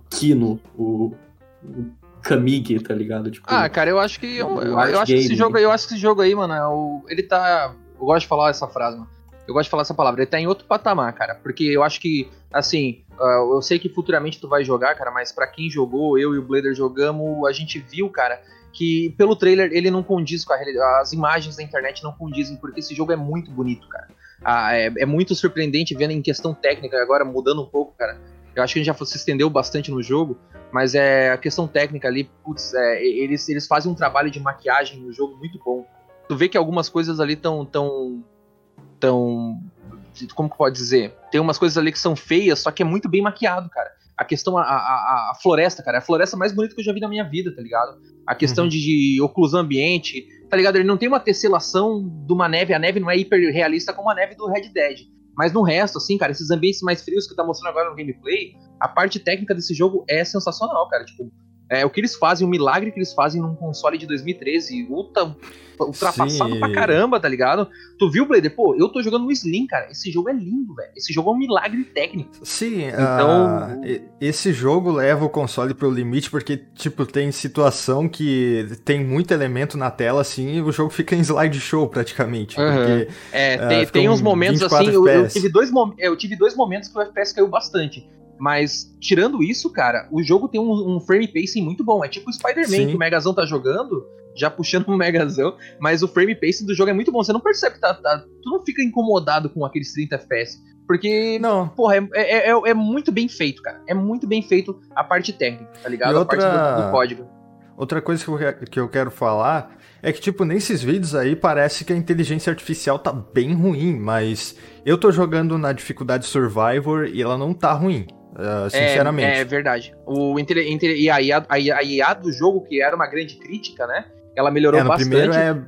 Kino, o Kamig, tá ligado? Tipo, cara, eu acho que... Eu acho que esse jogo aí, mano, ele tá... Eu gosto de falar essa frase, mano. Eu gosto de falar essa palavra. Ele tá em outro patamar, cara. Porque eu acho que, assim... eu sei que futuramente tu vai jogar, cara. Mas pra quem jogou, eu e o Blader jogamos, a gente viu, cara, que pelo trailer ele não condiz com a realidade. As imagens da internet não condizem, porque esse jogo é muito bonito, cara. é muito surpreendente vendo em questão técnica, agora mudando um pouco, cara. Eu acho que a gente já se estendeu bastante no jogo, mas a questão técnica ali, putz, eles fazem um trabalho de maquiagem no jogo muito bom. Tu vê que algumas coisas ali tão como que pode dizer? Tem umas coisas ali que são feias, só que é muito bem maquiado, cara. A questão, a floresta, cara, é a floresta mais bonita que eu já vi na minha vida, tá ligado? A questão de oclusão ambiente, tá ligado? Ele não tem uma tesselação de uma neve, a neve não é hiper realista como a neve do Red Dead. Mas no resto, assim, cara, esses ambientes mais frios que tá mostrando agora no gameplay, a parte técnica desse jogo é sensacional, cara. Tipo, o que eles fazem, o milagre que eles fazem num console de 2013, ultrapassado pra caramba, tá ligado? Tu viu, Blader? Pô, eu tô jogando no Slim, cara. Esse jogo é lindo, velho. Esse jogo é um milagre técnico. Sim, então... esse jogo leva o console pro limite, porque, tipo, tem situação que tem muito elemento na tela, assim, e o jogo fica em slideshow, praticamente. Uhum. Porque, tem uns momentos, assim, eu tive dois momentos que o FPS caiu bastante. Mas, tirando isso, cara, o jogo tem um frame pacing muito bom. É tipo o Spider-Man, que o Megazão tá jogando, já puxando pro Megazão, mas o frame pacing do jogo é muito bom. Você não percebe que tu não fica incomodado com aqueles 30 FPS. Porque, não. Porra, é muito bem feito, cara. É muito bem feito a parte técnica, tá ligado? A parte do código. Outra coisa que eu quero falar é que, tipo, nesses vídeos aí parece que a inteligência artificial tá bem ruim, mas eu tô jogando na dificuldade Survivor e ela não tá ruim. Sinceramente. É verdade. A IA do jogo, que era uma grande crítica, né? Ela melhorou bastante. Primeiro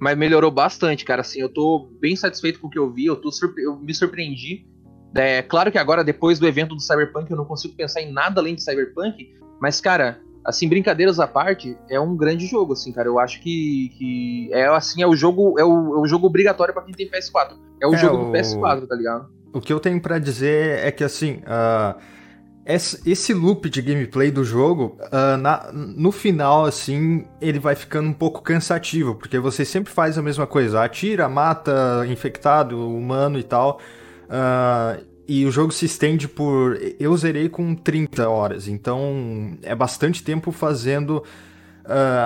mas melhorou bastante, cara. Assim, eu tô bem satisfeito com o que eu vi. Eu me surpreendi. É claro que agora, depois do evento do Cyberpunk, eu não consigo pensar em nada além de Cyberpunk. Mas, cara, assim, brincadeiras à parte, é um grande jogo, assim, cara. Eu acho que assim, é o jogo obrigatório pra quem tem PS4. É o jogo do PS4, tá ligado? O que eu tenho pra dizer é que, assim, esse loop de gameplay do jogo, no final, assim, ele vai ficando um pouco cansativo, porque você sempre faz a mesma coisa, atira, mata, infectado, humano e tal, e o jogo se estende por... Eu zerei com 30 horas, então é bastante tempo fazendo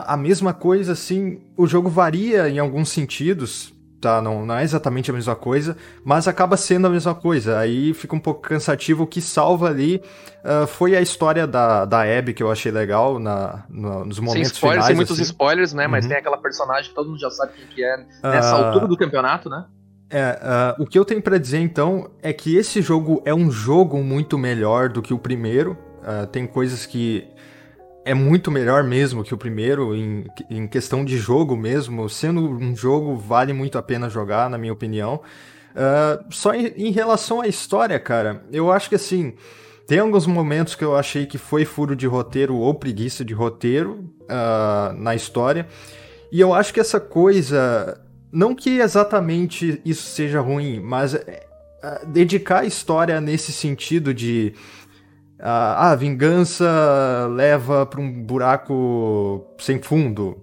a mesma coisa, assim, o jogo varia em alguns sentidos... Tá, não é exatamente a mesma coisa, mas acaba sendo a mesma coisa, aí fica um pouco cansativo. O que salva ali foi a história da Abby, que eu achei legal nos momentos finais. Tem muitos spoilers, né, mas tem aquela personagem que todo mundo já sabe quem que é nessa altura do campeonato, né? O que eu tenho pra dizer, então, é que esse jogo é um jogo muito melhor do que o primeiro, tem coisas que... É muito melhor mesmo que o primeiro, em questão de jogo mesmo. Sendo um jogo, vale muito a pena jogar, na minha opinião. Só em relação à história, cara, eu acho que, assim, tem alguns momentos que eu achei que foi furo de roteiro ou preguiça de roteiro na história. E eu acho que essa coisa... Não que exatamente isso seja ruim, mas dedicar a história nesse sentido de... a vingança leva pra um buraco sem fundo,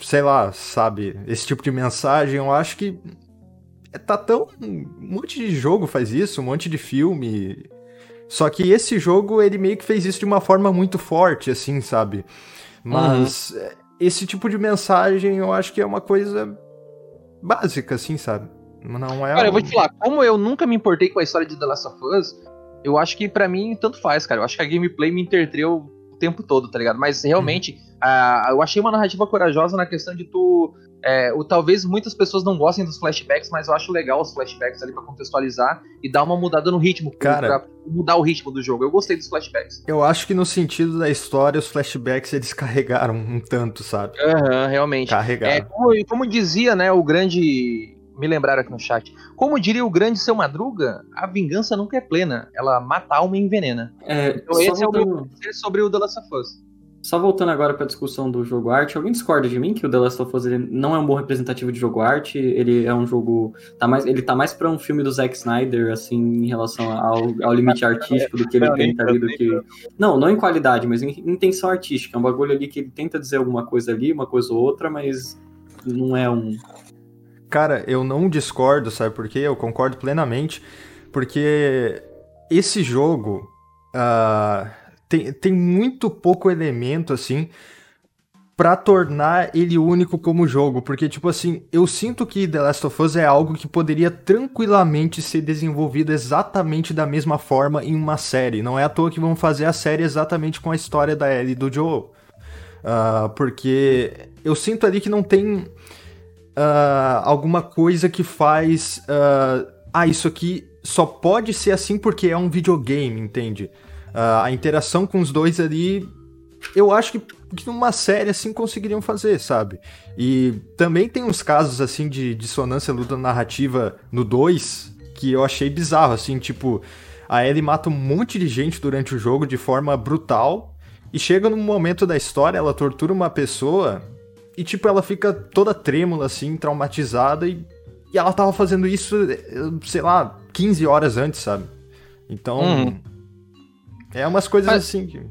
sei lá, sabe, esse tipo de mensagem, eu acho que tá tão... Um monte de jogo faz isso, um monte de filme, só que esse jogo, ele meio que fez isso de uma forma muito forte, assim, sabe, mas esse tipo de mensagem eu acho que é uma coisa básica, assim, sabe, não é... Cara, eu vou te falar, como eu nunca me importei com a história de The Last of Us, eu acho que pra mim tanto faz, cara. Eu acho que a gameplay me entreteu o tempo todo, tá ligado? Mas realmente, eu achei uma narrativa corajosa na questão de tu... talvez muitas pessoas não gostem dos flashbacks, mas eu acho legal os flashbacks ali pra contextualizar e dar uma mudada no ritmo, cara, pra mudar o ritmo do jogo. Eu gostei dos flashbacks. Eu acho que no sentido da história, os flashbacks eles carregaram um tanto, sabe? Realmente. Carregaram. Como dizia, né, o grande... Me lembraram aqui no chat. Como diria o grande Seu Madruga, a vingança nunca é plena. Ela mata a alma e envenena. Então esse é o meu conselho sobre o The Last of Us. Só voltando agora para a discussão do jogo arte, alguém discorda de mim que o The Last of Us ele não é um bom representativo de jogo arte? Ele é um jogo... ele tá mais para um filme do Zack Snyder, assim, em relação ao limite artístico do que ele tenta ali, do que... Não em qualidade, mas em intenção artística. É um bagulho ali que ele tenta dizer alguma coisa ali, uma coisa ou outra, mas não é um... Cara, eu não discordo, sabe por quê? Eu concordo plenamente, porque esse jogo tem muito pouco elemento, assim, pra tornar ele único como jogo, porque, tipo assim, eu sinto que The Last of Us é algo que poderia tranquilamente ser desenvolvido exatamente da mesma forma em uma série. Não é à toa que vão fazer a série exatamente com a história da Ellie e do Joel, porque eu sinto ali que não tem alguma coisa que faz... isso aqui só pode ser assim porque é um videogame, entende? A interação com os dois ali... eu acho que numa série assim conseguiriam fazer, sabe? E também tem uns casos assim de dissonância ludo-narrativa no 2 que eu achei bizarro, assim, tipo, a Ellie mata um monte de gente durante o jogo de forma brutal e chega num momento da história, ela tortura uma pessoa e, tipo, ela fica toda trêmula, assim, traumatizada e ela tava fazendo isso, sei lá, 15 horas antes, sabe? Então, é umas coisas assim que...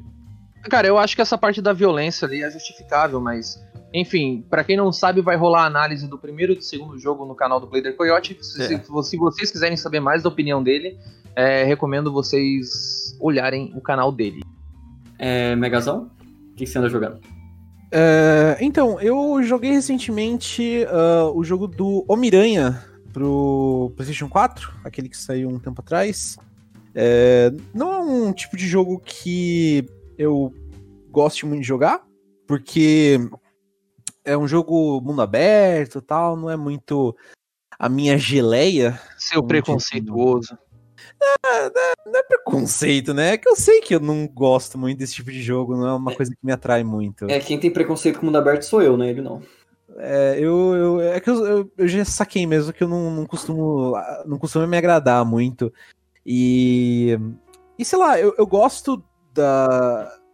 Cara, eu acho que essa parte da violência ali é justificável, mas... enfim, pra quem não sabe, vai rolar a análise do primeiro e do segundo jogo no canal do Blader Coyote. Se vocês quiserem saber mais da opinião dele, recomendo vocês olharem o canal dele. Megazão, o que você anda jogando? Então, eu joguei recentemente o jogo do Homem-Aranha pro PlayStation 4, aquele que saiu um tempo atrás. Não é um tipo de jogo que... eu gosto muito de jogar, porque é um jogo mundo aberto e tal, não é muito a minha geleia. Seu preconceituoso. Não é preconceito, né? É que eu sei que eu não gosto muito desse tipo de jogo, não é uma coisa que me atrai muito. Quem tem preconceito com mundo aberto sou eu, né? Ele não. Eu já saquei mesmo que eu não costumo me agradar muito. E sei lá, eu gosto...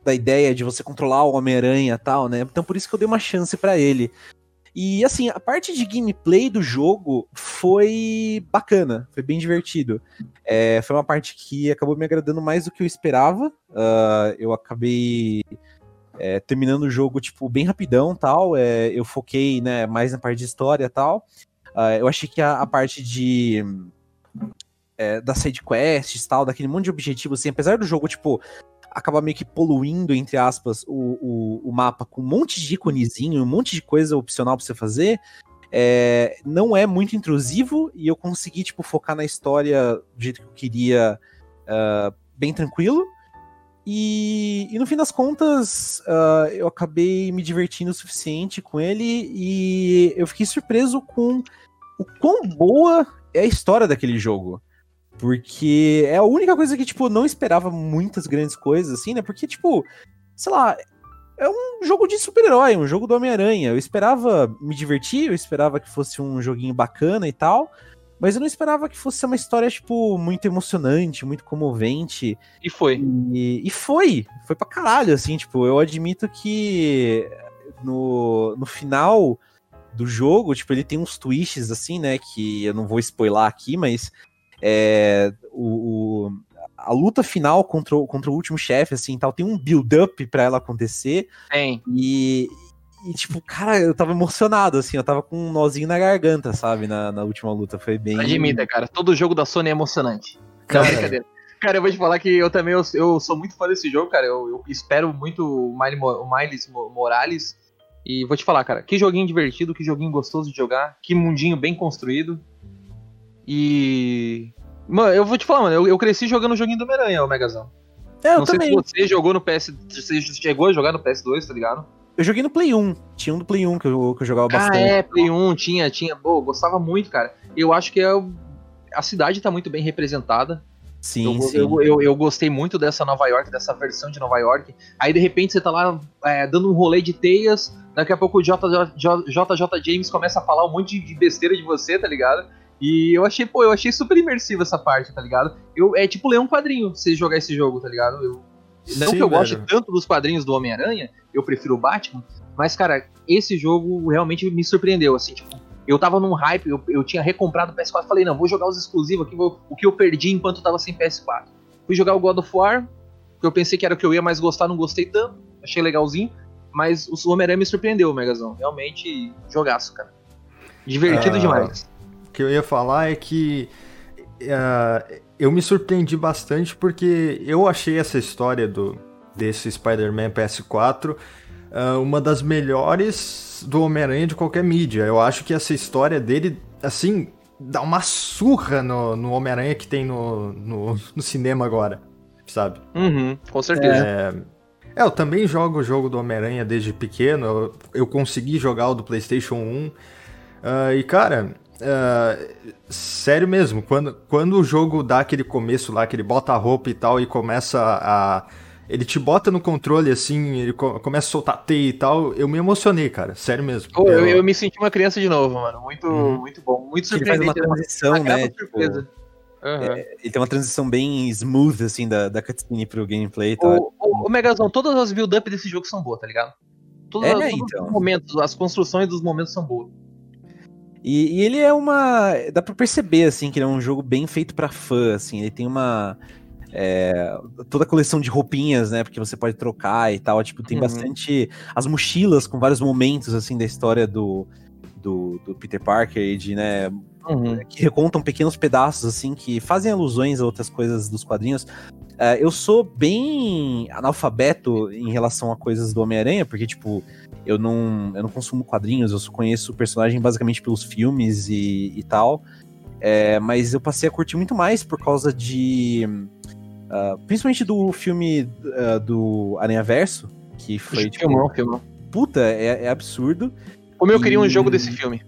Da ideia de você controlar o Homem-Aranha e tal, né? Então por isso que eu dei uma chance pra ele. E assim, a parte de gameplay do jogo foi bacana, foi bem divertido. Foi uma parte que acabou me agradando mais do que eu esperava. Eu acabei terminando o jogo, tipo, bem rapidão e tal. Eu foquei, né, mais na parte de história e tal. Eu achei que a parte de... das sidequests e tal, daquele monte de objetivo, assim, apesar do jogo, tipo... acaba meio que poluindo, entre aspas, o mapa com um monte de íconezinho, um monte de coisa opcional pra você fazer, não é muito intrusivo, e eu consegui, tipo, focar na história do jeito que eu queria, bem tranquilo, e no fim das contas, eu acabei me divertindo o suficiente com ele, e eu fiquei surpreso com o quão boa é a história daquele jogo. Porque é a única coisa que, tipo, não esperava muitas grandes coisas, assim, né? Porque, tipo, sei lá, é um jogo de super-herói, um jogo do Homem-Aranha. Eu esperava me divertir, eu esperava que fosse um joguinho bacana e tal, mas eu não esperava que fosse uma história, tipo, muito emocionante, muito comovente. E foi. E foi pra caralho, assim, tipo, eu admito que no final do jogo, tipo, ele tem uns twists, assim, né, que eu não vou spoilar aqui, mas... a luta final contra o último chefe, assim, tal, tem um build-up pra ela acontecer. E, tipo, cara, eu tava emocionado, assim, eu tava com um nozinho na garganta, sabe, na última luta, foi bem... Admita, cara, todo jogo da Sony é emocionante. Não, brincadeira. Cara, eu vou te falar que eu também, eu sou muito fã desse jogo, cara, eu espero muito o Miles Morales, e vou te falar, cara, que joguinho divertido, que joguinho gostoso de jogar, que mundinho bem construído. E... mano, eu vou te falar, mano, eu cresci jogando o joguinho do Homem-Aranha, o Megazão. Não sei também. Se você jogou no PS... você chegou a jogar no PS2, tá ligado? Eu joguei no Play 1. Tinha um do Play 1 que eu jogava bastante. Play 1, tinha. Pô, gostava muito, cara. Eu acho que a cidade tá muito bem representada. Sim, sim. Eu gostei muito dessa Nova York, dessa versão de Nova York. Aí, de repente, você tá lá dando um rolê de teias. Daqui a pouco o JJ James começa a falar um monte de besteira de você, tá ligado? E eu achei super imersivo essa parte, tá ligado? É tipo ler um quadrinho, você jogar esse jogo, tá ligado? Eu goste tanto dos quadrinhos do Homem-Aranha, eu prefiro o Batman, mas, cara, esse jogo realmente me surpreendeu, assim, tipo, eu tava num hype, eu tinha recomprado o PS4, falei, não, vou jogar os exclusivos aqui, o que eu perdi enquanto eu tava sem PS4. Fui jogar o God of War, que eu pensei que era o que eu ia mais gostar, não gostei tanto, achei legalzinho, mas o Homem-Aranha me surpreendeu, o Megazão, realmente, jogaço, cara. Divertido demais. O que eu ia falar é que eu me surpreendi bastante porque eu achei essa história desse Spider-Man PS4 uma das melhores do Homem-Aranha de qualquer mídia. Eu acho que essa história dele, assim, dá uma surra no Homem-Aranha que tem no cinema agora, sabe? Uhum, com certeza. Eu também jogo o jogo do Homem-Aranha desde pequeno, eu consegui jogar o do PlayStation 1, e cara, sério mesmo, quando o jogo dá aquele começo lá, que ele bota a roupa e tal, e começa a... Ele te bota no controle, assim, ele começa a soltar teia e tal, eu me emocionei, cara, sério mesmo. Oh, eu me senti uma criança de novo, mano, muito bom, muito surpreendente. Ele faz uma transição, né? Surpresa. Uhum. Ele tem uma transição bem smooth, assim, da cutscene pro gameplay e tal. O Megazão, todas as build-up desse jogo são boas, tá ligado? Todos os momentos, as construções dos momentos são boas. E ele é uma... Dá pra perceber, assim, que ele é um jogo bem feito pra fã, assim. Ele tem uma... toda a coleção de roupinhas, né? Porque você pode trocar e tal. Tipo, tem bastante... As mochilas com vários momentos, assim, da história do Peter Parker e de, né... que recontam pequenos pedaços, assim, que fazem alusões a outras coisas dos quadrinhos. Eu sou bem analfabeto em relação a coisas do Homem-Aranha, porque, tipo, eu não consumo quadrinhos, eu só conheço o personagem basicamente pelos filmes e tal. Mas eu passei a curtir muito mais por causa de... principalmente do filme do Aranhaverso, que foi, tipo... Filmou. Puta, é absurdo. Como eu queria um jogo desse filme.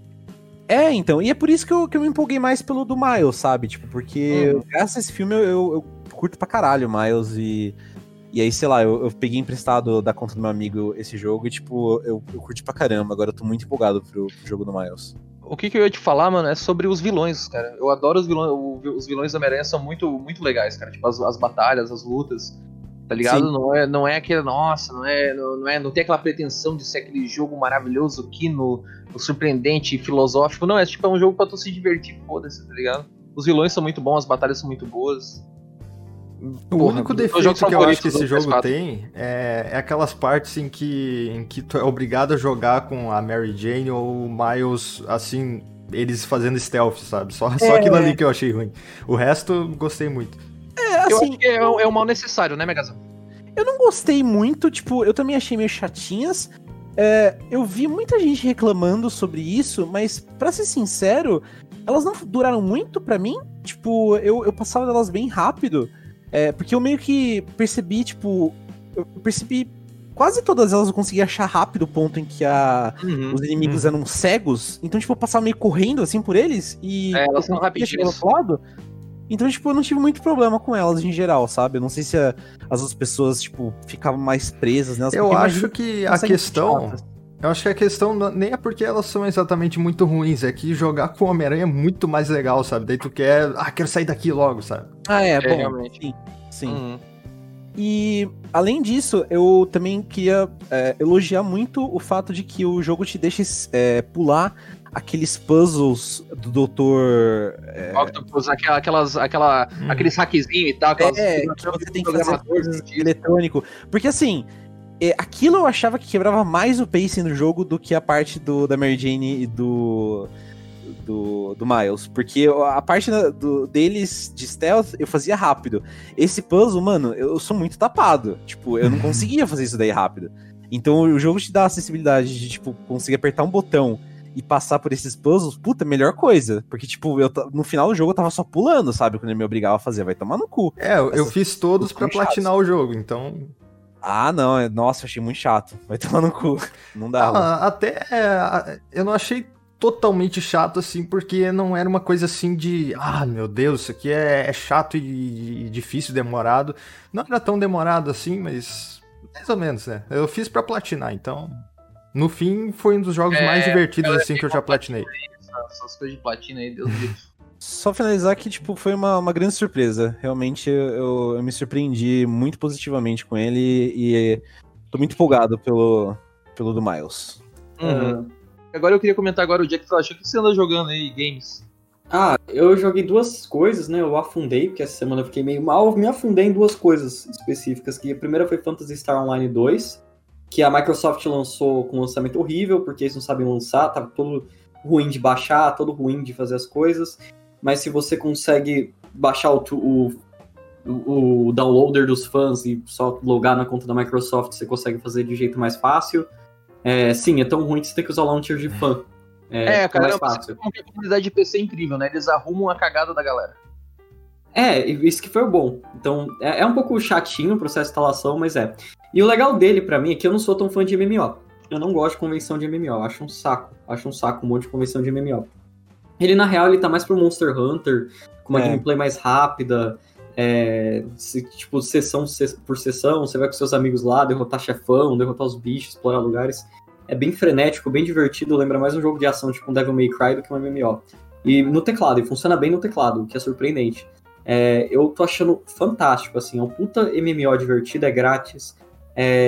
Então, e é por isso que eu me empolguei mais pelo do Miles, sabe? Tipo, porque graças a esse filme eu curto pra caralho o Miles e aí, sei lá, eu peguei emprestado da conta do meu amigo esse jogo e, tipo, eu curti pra caramba. Agora eu tô muito empolgado pro jogo do Miles. O que eu ia te falar, mano, é sobre os vilões, cara. Eu adoro os vilões, os vilões da Homem-Aranha são muito, muito legais, cara. Tipo, as batalhas, as lutas, tá ligado? Sim. Não é aquele, nossa, não tem aquela pretensão de ser aquele jogo maravilhoso que surpreendente e filosófico. Não, é tipo, é um jogo pra tu se divertir, foda-se, tá ligado? Os vilões são muito bons, as batalhas são muito boas. O único defeito que eu acho que esse jogo tem é aquelas partes em que tu é obrigado a jogar com a Mary Jane ou o Miles, assim, eles fazendo stealth, sabe? Só aquilo ali que eu achei ruim. O resto, gostei muito. Assim, eu acho que é o mal necessário, né, Megazão? Eu não gostei muito, tipo, eu também achei meio chatinhas. Eu vi muita gente reclamando sobre isso, mas, pra ser sincero, elas não duraram muito pra mim. Tipo, eu passava delas bem rápido, porque eu meio que percebi, tipo... Eu percebi quase todas elas, eu consegui achar rápido o ponto em que os inimigos eram cegos. Então, tipo, eu passava meio correndo, assim, por eles e... elas são rapidinhas. Então, tipo, eu não tive muito problema com elas em geral, sabe? Eu não sei se as outras pessoas, tipo, ficavam mais presas nelas. Eu acho que a questão... Eu acho que a questão nem é porque elas são exatamente muito ruins, é que jogar com o Homem-Aranha é muito mais legal, sabe? Daí tu quer... quero sair daqui logo, sabe? Bom, realmente. Sim. E, além disso, eu também queria elogiar muito o fato de que o jogo te deixa pular aqueles puzzles do Doutor... Octopus, aqueles hackzinhos e tal. Que você tem que fazer coisas de eletrônico. Porque, assim, aquilo eu achava que quebrava mais o pacing do jogo do que a parte da Mary Jane e do Miles, porque a parte deles de stealth eu fazia rápido. Esse puzzle, mano, eu sou muito tapado, tipo, eu não conseguia fazer isso daí rápido. Então o jogo te dá a acessibilidade de, tipo, conseguir apertar um botão e passar por esses puzzles, puta, melhor coisa. Porque, tipo, no final do jogo eu tava só pulando, sabe? Quando ele me obrigava a fazer, vai tomar no cu. Eu fiz todos pra platinar o jogo, então... não, nossa, achei muito chato, vai tomar no cu, não dá. Eu não achei totalmente chato, assim, porque não era uma coisa assim de... meu Deus, isso aqui é chato e difícil, demorado. Não era tão demorado assim, mas... mais ou menos, né? Eu fiz pra platinar, então... No fim, foi um dos jogos mais divertidos, assim, que eu já platinei. Essas coisas de platina aí, Deus do céu. Só finalizar que, tipo, foi uma grande surpresa. Realmente, eu me surpreendi muito positivamente com ele e tô muito empolgado pelo do Miles. Agora eu queria comentar o Jack Frost. O que você anda jogando aí, games? Eu joguei duas coisas, né? Eu afundei, porque essa semana eu fiquei meio mal. Eu me afundei em duas coisas específicas. Que a primeira foi Phantasy Star Online 2. Que a Microsoft lançou com um lançamento horrível, porque eles não sabem lançar, tá todo ruim de baixar, todo ruim de fazer as coisas. Mas se você consegue baixar o o downloader dos fãs e só logar na conta da Microsoft você consegue fazer de jeito mais fáil. É, sim, é tão ruim que você tem que usar launcher de fã. É cara, é fácil. Uma comunidade de PC incrível, né? Eles arrumam a cagada da galera. É, isso que foi bom. Então, é um pouco chatinho o processo de instalação, mas é. E o legal dele, pra mim, é que eu não sou tão fã de MMO. Eu não gosto de convenção de MMO, acho um saco. Acho um saco um monte de convenção de MMO. Ele, na real, ele tá mais pro Monster Hunter, com uma gameplay mais rápida, tipo, sessão por sessão, você vai com seus amigos lá, derrotar chefão, derrotar os bichos, explorar lugares. É bem frenético, bem divertido, lembra mais um jogo de ação, tipo um Devil May Cry do que um MMO. E no teclado, e funciona bem no teclado, o que é surpreendente. Eu tô achando fantástico, assim, é um puta MMO divertido, é grátis,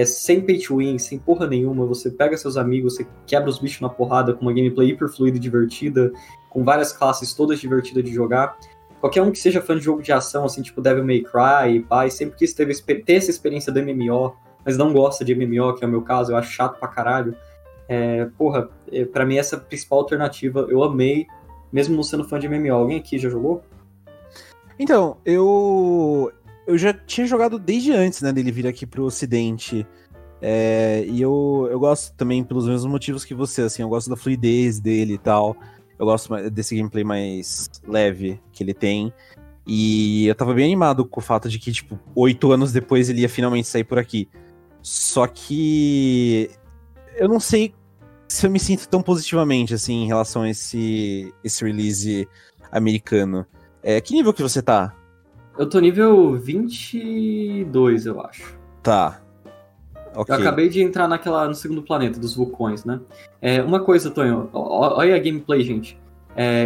sem pay to win, sem porra nenhuma, você pega seus amigos, você quebra os bichos na porrada com uma gameplay hiper fluida e divertida, com várias classes todas divertidas de jogar. Qualquer um que seja fã de jogo de ação, assim, tipo Devil May Cry, pai, sempre quis ter essa experiência do MMO, mas não gosta de MMO, que é o meu caso, eu acho chato pra caralho. Pra mim essa é a principal alternativa, eu amei, mesmo não sendo fã de MMO. Alguém aqui já jogou? Então, eu já tinha jogado desde antes, né, dele vir aqui pro Ocidente, e eu gosto também pelos mesmos motivos que você, assim, eu gosto da fluidez dele e tal, eu gosto desse gameplay mais leve que ele tem, e eu tava bem animado com o fato de que, tipo, 8 anos depois ele ia finalmente sair por aqui, só que eu não sei se eu me sinto tão positivamente, assim, em relação a esse release americano. Que nível que você tá? Eu tô nível 22, eu acho. Tá. Okay. Eu acabei de entrar no segundo planeta dos vulcões, né? Uma coisa, Tonho. Olha a gameplay, gente.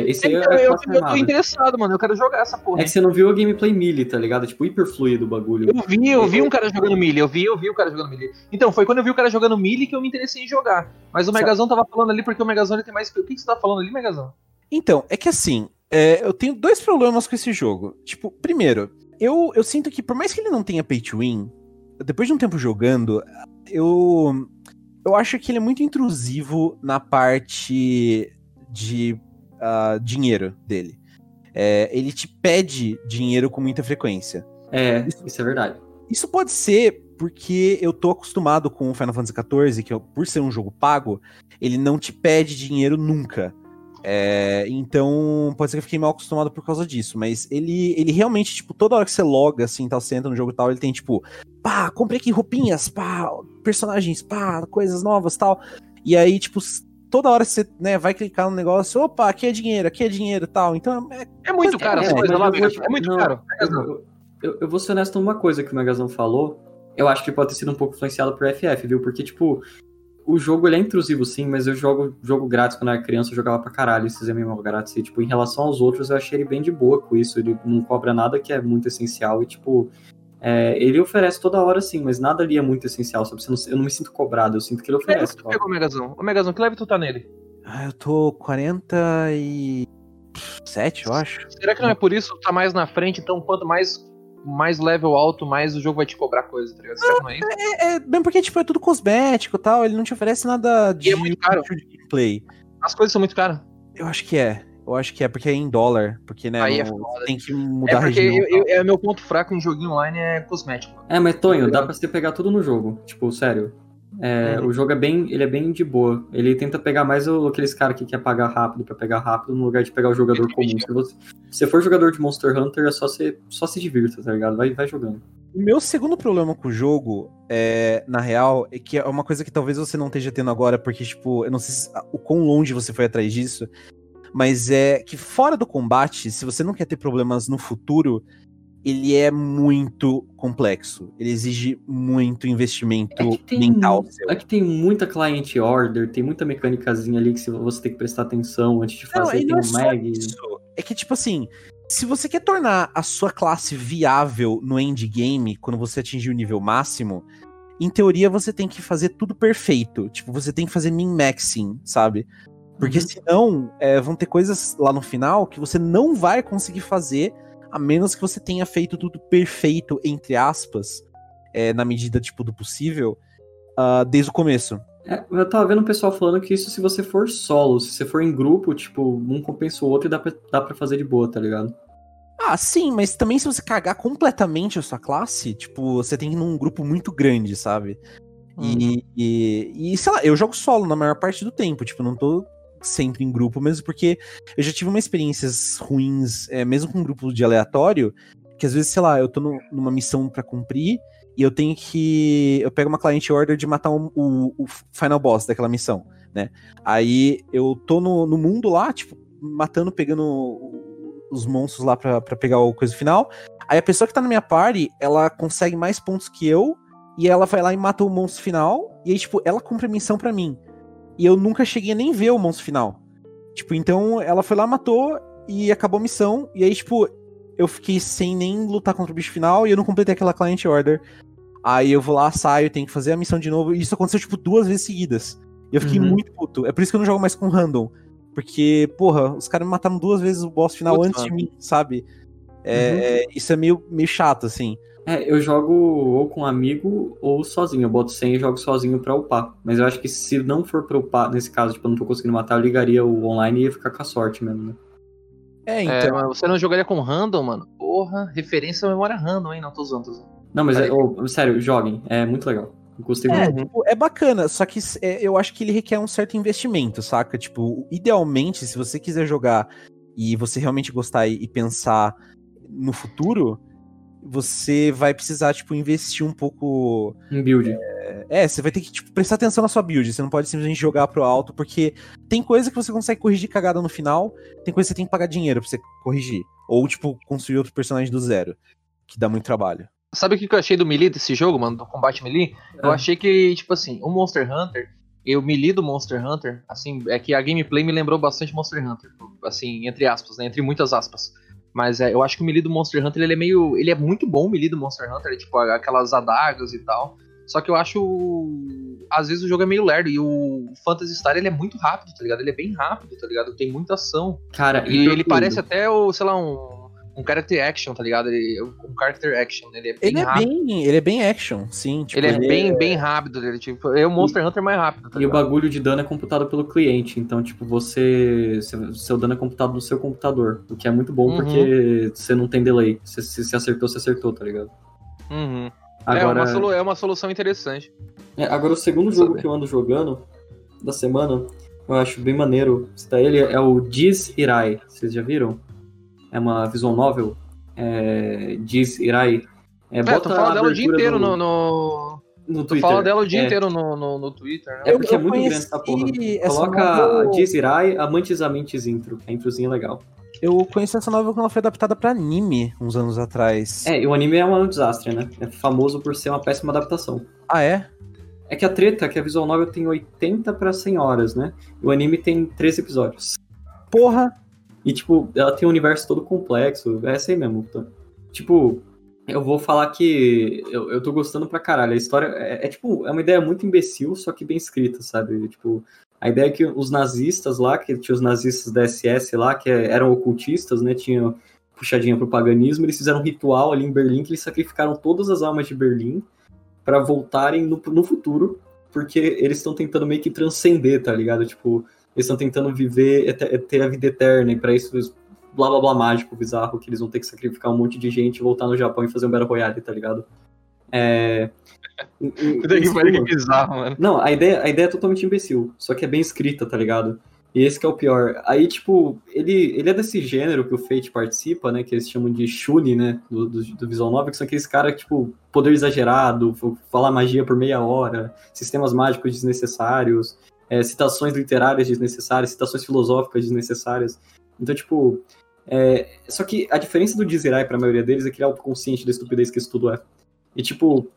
Esse aí eu tô interessado, mano. Eu quero jogar essa porra. É que você não viu a gameplay melee, tá ligado? Tipo, hiperfluido o bagulho. Eu vi um cara jogando melee. Eu vi o cara jogando melee. Então, foi quando eu vi o cara jogando melee que eu me interessei em jogar. Mas o Megazão tava falando ali, porque o Megazão ele tem mais... O que você tá falando ali, Megazão? Então, é que assim... eu tenho 2 problemas com esse jogo. Tipo, primeiro, eu sinto que por mais que ele não tenha pay to win, depois de um tempo jogando, eu acho que ele é muito intrusivo na parte de dinheiro dele. Ele te pede dinheiro com muita frequência. Isso é verdade. Isso pode ser porque eu tô acostumado com o Final Fantasy XIV, que por ser um jogo pago, ele não te pede dinheiro nunca. Então, pode ser que eu fiquei mal acostumado por causa disso, mas ele realmente, tipo, toda hora que você loga, assim, tal, você entra no jogo e tal, ele tem, tipo, pá, comprei aqui roupinhas, pá, personagens, pá, coisas novas, tal, e aí, tipo, toda hora você, né, vai clicar no negócio, opa, aqui é dinheiro, tal, então... É muito caro essa coisa lá, é muito caro. Eu vou ser honesto numa coisa que o Megazão falou, eu acho que pode ter sido um pouco influenciado por FF, viu, porque, tipo... O jogo, ele é intrusivo, sim, mas eu jogo grátis quando eu era criança, eu jogava pra caralho esses MMO grátis. E, tipo, em relação aos outros, eu achei ele bem de boa com isso. Ele não cobra nada que é muito essencial e, tipo... ele oferece toda hora, sim, mas nada ali é muito essencial, sabe? Eu não me sinto cobrado, eu sinto que ele oferece. Que pegou o Megazão? O Megazão, que leve tu tá nele? Ah, eu tô 47, eu acho. Será que não é por isso que tá mais na frente, então quanto mais level alto, mais o jogo vai te cobrar coisa, tá ligado? Não é isso? Bem porque, tipo, é tudo cosmético e tal, ele não te oferece nada de... E é muito caro. De gameplay. As coisas são muito caras. Eu acho que é, porque é em dólar, porque, né, aí tem que mudar a região. É meu ponto fraco em joguinho online, é cosmético. Mas, Tonho, dá pra você pegar tudo no jogo, tipo, sério. O jogo ele é bem de boa. Ele tenta pegar mais aqueles caras que quer pagar rápido pra pegar rápido, no lugar de pegar o jogador comum. Se você for jogador de Monster Hunter, é só se divirta, tá ligado? Vai jogando. O meu segundo problema com o jogo, na real, é que é uma coisa que talvez você não esteja tendo agora, porque, tipo, eu não sei o quão longe você foi atrás disso, mas é que fora do combate, se você não quer ter problemas no futuro, ele é muito complexo. Ele exige muito investimento mental. É que tem muita client order, tem muita mecânicazinha ali que você tem que prestar atenção antes de fazer. Não, tem um mag. É que, tipo assim, se você quer tornar a sua classe viável no endgame, quando você atingir o nível máximo, em teoria você tem que fazer tudo perfeito. Tipo, você tem que fazer min-maxing, sabe? Porque senão vão ter coisas lá no final que você não vai conseguir fazer, a menos que você tenha feito tudo perfeito, entre aspas, na medida, tipo, do possível, desde o começo. Eu tava vendo o pessoal falando que isso se você for solo, se você for em grupo, tipo, um compensa o outro e dá pra fazer de boa, tá ligado? Ah, sim, mas também se você cagar completamente a sua classe, tipo, você tem que ir num grupo muito grande, sabe? E sei lá, eu jogo solo na maior parte do tempo, tipo, não tô sempre em grupo, mesmo porque eu já tive umas experiências ruins, mesmo com um grupo de aleatório, que às vezes, sei lá, eu tô numa missão pra cumprir e eu tenho que... Eu pego uma client order de matar o final boss daquela missão, né? Aí eu tô no mundo lá, tipo, matando, pegando os monstros lá pra pegar a coisa final. Aí a pessoa que tá na minha party, ela consegue mais pontos que eu, e ela vai lá e mata o monstro final, e aí, tipo, ela cumpre a missão pra mim. E eu nunca cheguei a nem ver o monstro final. Tipo, então ela foi lá, matou, e acabou a missão, e aí, tipo, eu fiquei sem nem lutar contra o bicho final, e eu não completei aquela client order. Aí eu vou lá, saio, tenho que fazer a missão de novo, e isso aconteceu, tipo, 2 vezes seguidas. E eu fiquei muito puto. É por isso que eu não jogo mais com random. Porque, porra, os caras me mataram 2 vezes o boss final antes de mim, sabe? Isso é meio chato, assim. É, eu jogo ou com um amigo ou sozinho. Eu boto 100 e jogo sozinho pra upar. Mas eu acho que se não for pra upar, nesse caso, tipo, eu não tô conseguindo matar, eu ligaria o online e ia ficar com a sorte mesmo, né? É, então... É, você não jogaria com random, mano? Porra, referência à memória random, hein? Não, tô usando. Não, mas, sério, joguem. É muito legal. Tipo, é bacana, só que eu acho que ele requer um certo investimento, saca? Tipo, idealmente, se você quiser jogar e você realmente gostar e pensar no futuro, você vai precisar, tipo, investir um pouco... Em build. Você vai ter que, tipo, prestar atenção na sua build, você não pode simplesmente jogar pro alto, porque tem coisa que você consegue corrigir cagada no final, tem coisa que você tem que pagar dinheiro pra você corrigir, ou, tipo, construir outro personagem do zero, que dá muito trabalho. Sabe o que eu achei do melee desse jogo, mano? Do combate melee? Eu achei que, tipo assim, o Monster Hunter e o melee do Monster Hunter, assim, é que a gameplay me lembrou bastante Monster Hunter, assim, entre aspas, né? Entre muitas aspas. Mas eu acho que o melee do Monster Hunter, ele é muito bom, o melee do Monster Hunter, tipo, aquelas adagas e tal. Só que eu acho, às vezes o jogo é meio lerdo, e o Phantasy Star, ele é muito rápido, tá ligado? Ele é bem rápido, tá ligado? Tem muita ação. Cara, e ele parece até, sei lá, um character action, tá ligado? Um character action, ele é bem rápido. Ele é bem action, sim. Tipo, ele é bem rápido, ele tipo, é o Monster Hunter mais rápido. Tá ligado? O bagulho de dano é computado pelo cliente, então, tipo, seu dano é computado no seu computador, o que é muito bom porque você não tem delay. Se acertou, você acertou, tá ligado? Agora, é uma solução interessante. Agora, o segundo jogo que eu ando jogando da semana, eu acho bem maneiro citar ele, é o Diz Irai. Vocês já viram? É uma visual novel, Diz Irai. Tu fala dela o dia inteiro no Twitter. Tu fala dela o dia inteiro no Twitter, né? Porque é muito grande essa porra. Coloca Diz Irai, Amantes Amentes Intro, que a introzinha é legal. Eu conheci essa novel quando ela foi adaptada pra anime, uns anos atrás. E o anime é um desastre, né? É famoso por ser uma péssima adaptação. Ah, é? É que a treta, que a visual novel tem 80 pra 100 horas, né? E o anime tem 13 episódios. Porra! E, tipo, ela tem um universo todo complexo. É essa aí mesmo. Então, tipo, eu vou falar que eu tô gostando pra caralho. A história é uma ideia muito imbecil, só que bem escrita, sabe? Tipo, a ideia é que os nazistas lá, que tinha os nazistas da SS lá, que eram ocultistas, né? Tinham puxadinha pro paganismo. Eles fizeram um ritual ali em Berlim, que eles sacrificaram todas as almas de Berlim pra voltarem no futuro, porque eles estão tentando meio que transcender, tá ligado? Tipo... Eles estão tentando viver, ter a vida eterna, e pra isso, blá blá blá mágico, bizarro, que eles vão ter que sacrificar um monte de gente, voltar no Japão e fazer um Battle Royale, tá ligado? Que é bizarro, mano. Não, a ideia é totalmente imbecil, só que é bem escrita, tá ligado? E esse que é o pior. Aí, tipo, ele é desse gênero que o Fate participa, né, que eles chamam de shuni, né, do visual novel, que são aqueles caras, tipo, poder exagerado, falar magia por meia hora, sistemas mágicos desnecessários... citações literárias desnecessárias, citações filosóficas desnecessárias. Então, tipo... Só que a diferença do Diz Irai pra maioria deles é que ele é autoconsciente da estupidez que isso tudo é. E, tipo...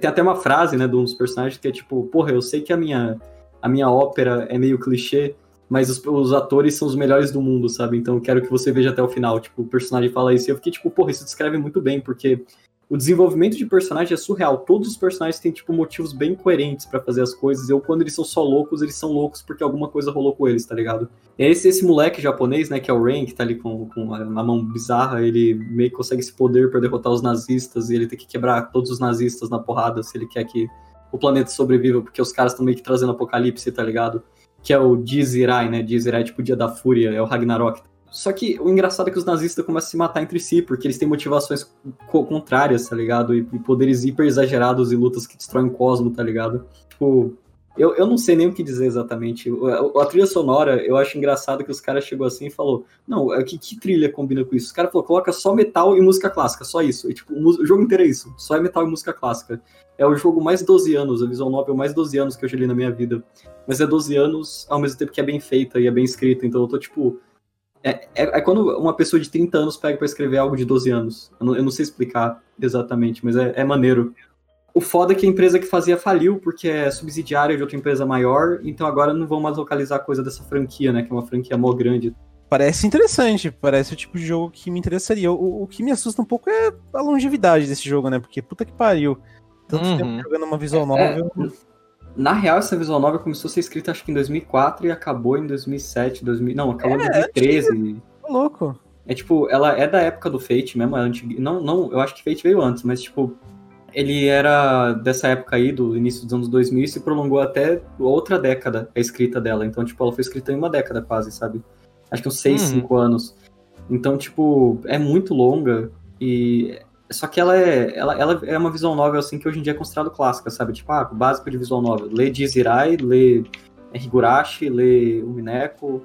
tem até uma frase, né, de um dos personagens que é, tipo... Porra, eu sei que a minha ópera é meio clichê, mas os atores são os melhores do mundo, sabe? Então, eu quero que você veja até o final. Tipo, o personagem fala isso. E eu fiquei, tipo... Porra, isso descreve muito bem, porque... O desenvolvimento de personagem é surreal. Todos os personagens têm, tipo, motivos bem coerentes pra fazer as coisas. Quando eles são loucos porque alguma coisa rolou com eles, tá ligado? Esse moleque japonês, né, que é o Ren, que tá ali com a mão bizarra, ele meio que consegue esse poder pra derrotar os nazistas, e ele tem que quebrar todos os nazistas na porrada se ele quer que o planeta sobreviva, porque os caras estão meio que trazendo apocalipse, tá ligado? Que é o Diz Irai, né? Diz Irai é tipo o Dia da Fúria, é o Ragnarok. Só que o engraçado é que os nazistas começam a se matar entre si, porque eles têm motivações contrárias, tá ligado? E poderes hiper exagerados e lutas que destroem o cosmo, tá ligado? Tipo, eu não sei nem o que dizer exatamente. A trilha sonora, eu acho engraçado que os caras chegou assim e falou, não, que trilha combina com isso? Os caras falaram, coloca só metal e música clássica, só isso. E, tipo, o jogo inteiro é isso, só é metal e música clássica. É o jogo mais 12 anos, a Visual Novel mais 12 anos que eu já li na minha vida. Mas é 12 anos, ao mesmo tempo que é bem feita e é bem escrita, então eu tô, tipo... É quando uma pessoa de 30 anos pega pra escrever algo de 12 anos. Eu não sei explicar exatamente, mas é maneiro. O foda é que a empresa que fazia faliu, porque é subsidiária de outra empresa maior, então agora não vão mais localizar coisa dessa franquia, né? Que é uma franquia mó grande. Parece interessante, parece o tipo de jogo que me interessaria. O que me assusta um pouco é a longevidade desse jogo, né? Porque puta que pariu. Tanto tempo jogando uma visual novel... Na real, essa Visual Novel começou a ser escrita acho que em 2004 e acabou em 2007, não, acabou em 2013. É louco. É tipo, ela é da época do Fate mesmo, é antiga. Não, eu acho que Fate veio antes, mas tipo, ele era dessa época aí, do início dos anos 2000 e se prolongou até outra década a escrita dela. Então, tipo, ela foi escrita em uma década quase, sabe? Acho que uns 6, 5 anos. Então, tipo, é muito longa e... Só que ela é uma visual novel, assim, que hoje em dia é considerado clássica, sabe? Tipo, o básico de visual novel. Lê Jizirai, lê Higurashi, lê Umineko.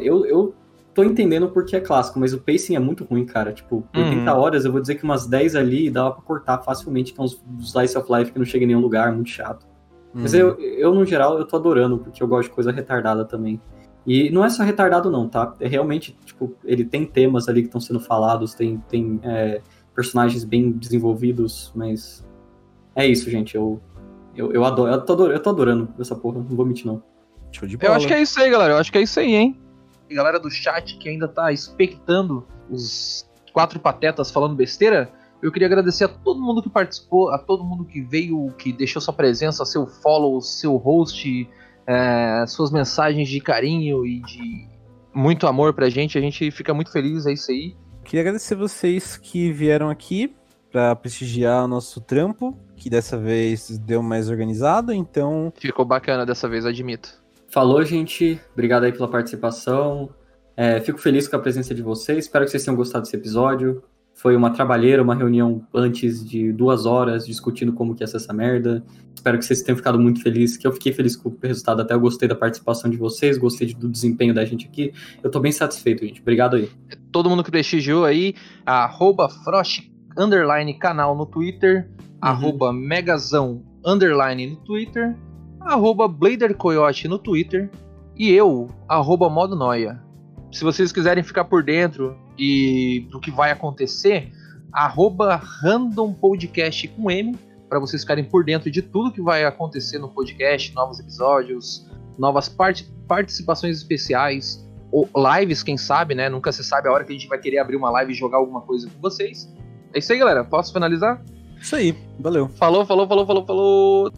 Eu tô entendendo porque é clássico, mas o pacing é muito ruim, cara. Tipo, por 30 horas, eu vou dizer que umas 10 ali dava pra cortar facilmente, que é uns slice of life que não chega em nenhum lugar, muito chato. Mas eu, no geral, eu tô adorando, porque eu gosto de coisa retardada também. E não é só retardado, não, tá? É realmente, tipo, ele tem temas ali que estão sendo falados, tem personagens bem desenvolvidos, mas... É isso, gente, eu adoro, eu tô adorando essa porra, não vou mentir, não. Show de bola. Eu acho que é isso aí, galera, hein? E galera do chat que ainda tá expectando os 4 patetas falando besteira, eu queria agradecer a todo mundo que participou, a todo mundo que veio, que deixou sua presença, seu follow, seu host, suas mensagens de carinho e de muito amor pra gente, a gente fica muito feliz, é isso aí. Queria agradecer vocês que vieram aqui para prestigiar o nosso trampo, que dessa vez deu mais organizado, então... Ficou bacana dessa vez, admito. Falou, gente. Obrigado aí pela participação. Fico feliz com a presença de vocês. Espero que vocês tenham gostado desse episódio. Foi uma trabalheira, uma reunião antes de 2 horas, discutindo como que ia ser essa merda. Espero que vocês tenham ficado muito felizes, que eu fiquei feliz com o resultado. Até eu gostei da participação de vocês, gostei do desempenho da gente aqui. Eu tô bem satisfeito, gente. Obrigado aí. Todo mundo que prestigiou aí, @frost_canal no Twitter, @megazão_ no Twitter, @bladercoyote no Twitter e eu, @modonoia. Se vocês quiserem ficar por dentro e do que vai acontecer, @randompodcast com M, para vocês ficarem por dentro de tudo que vai acontecer no podcast, novos episódios, novas participações especiais, ou lives, quem sabe, né? Nunca se sabe a hora que a gente vai querer abrir uma live e jogar alguma coisa com vocês. É isso aí, galera. Posso finalizar? Isso aí. Valeu. Falou.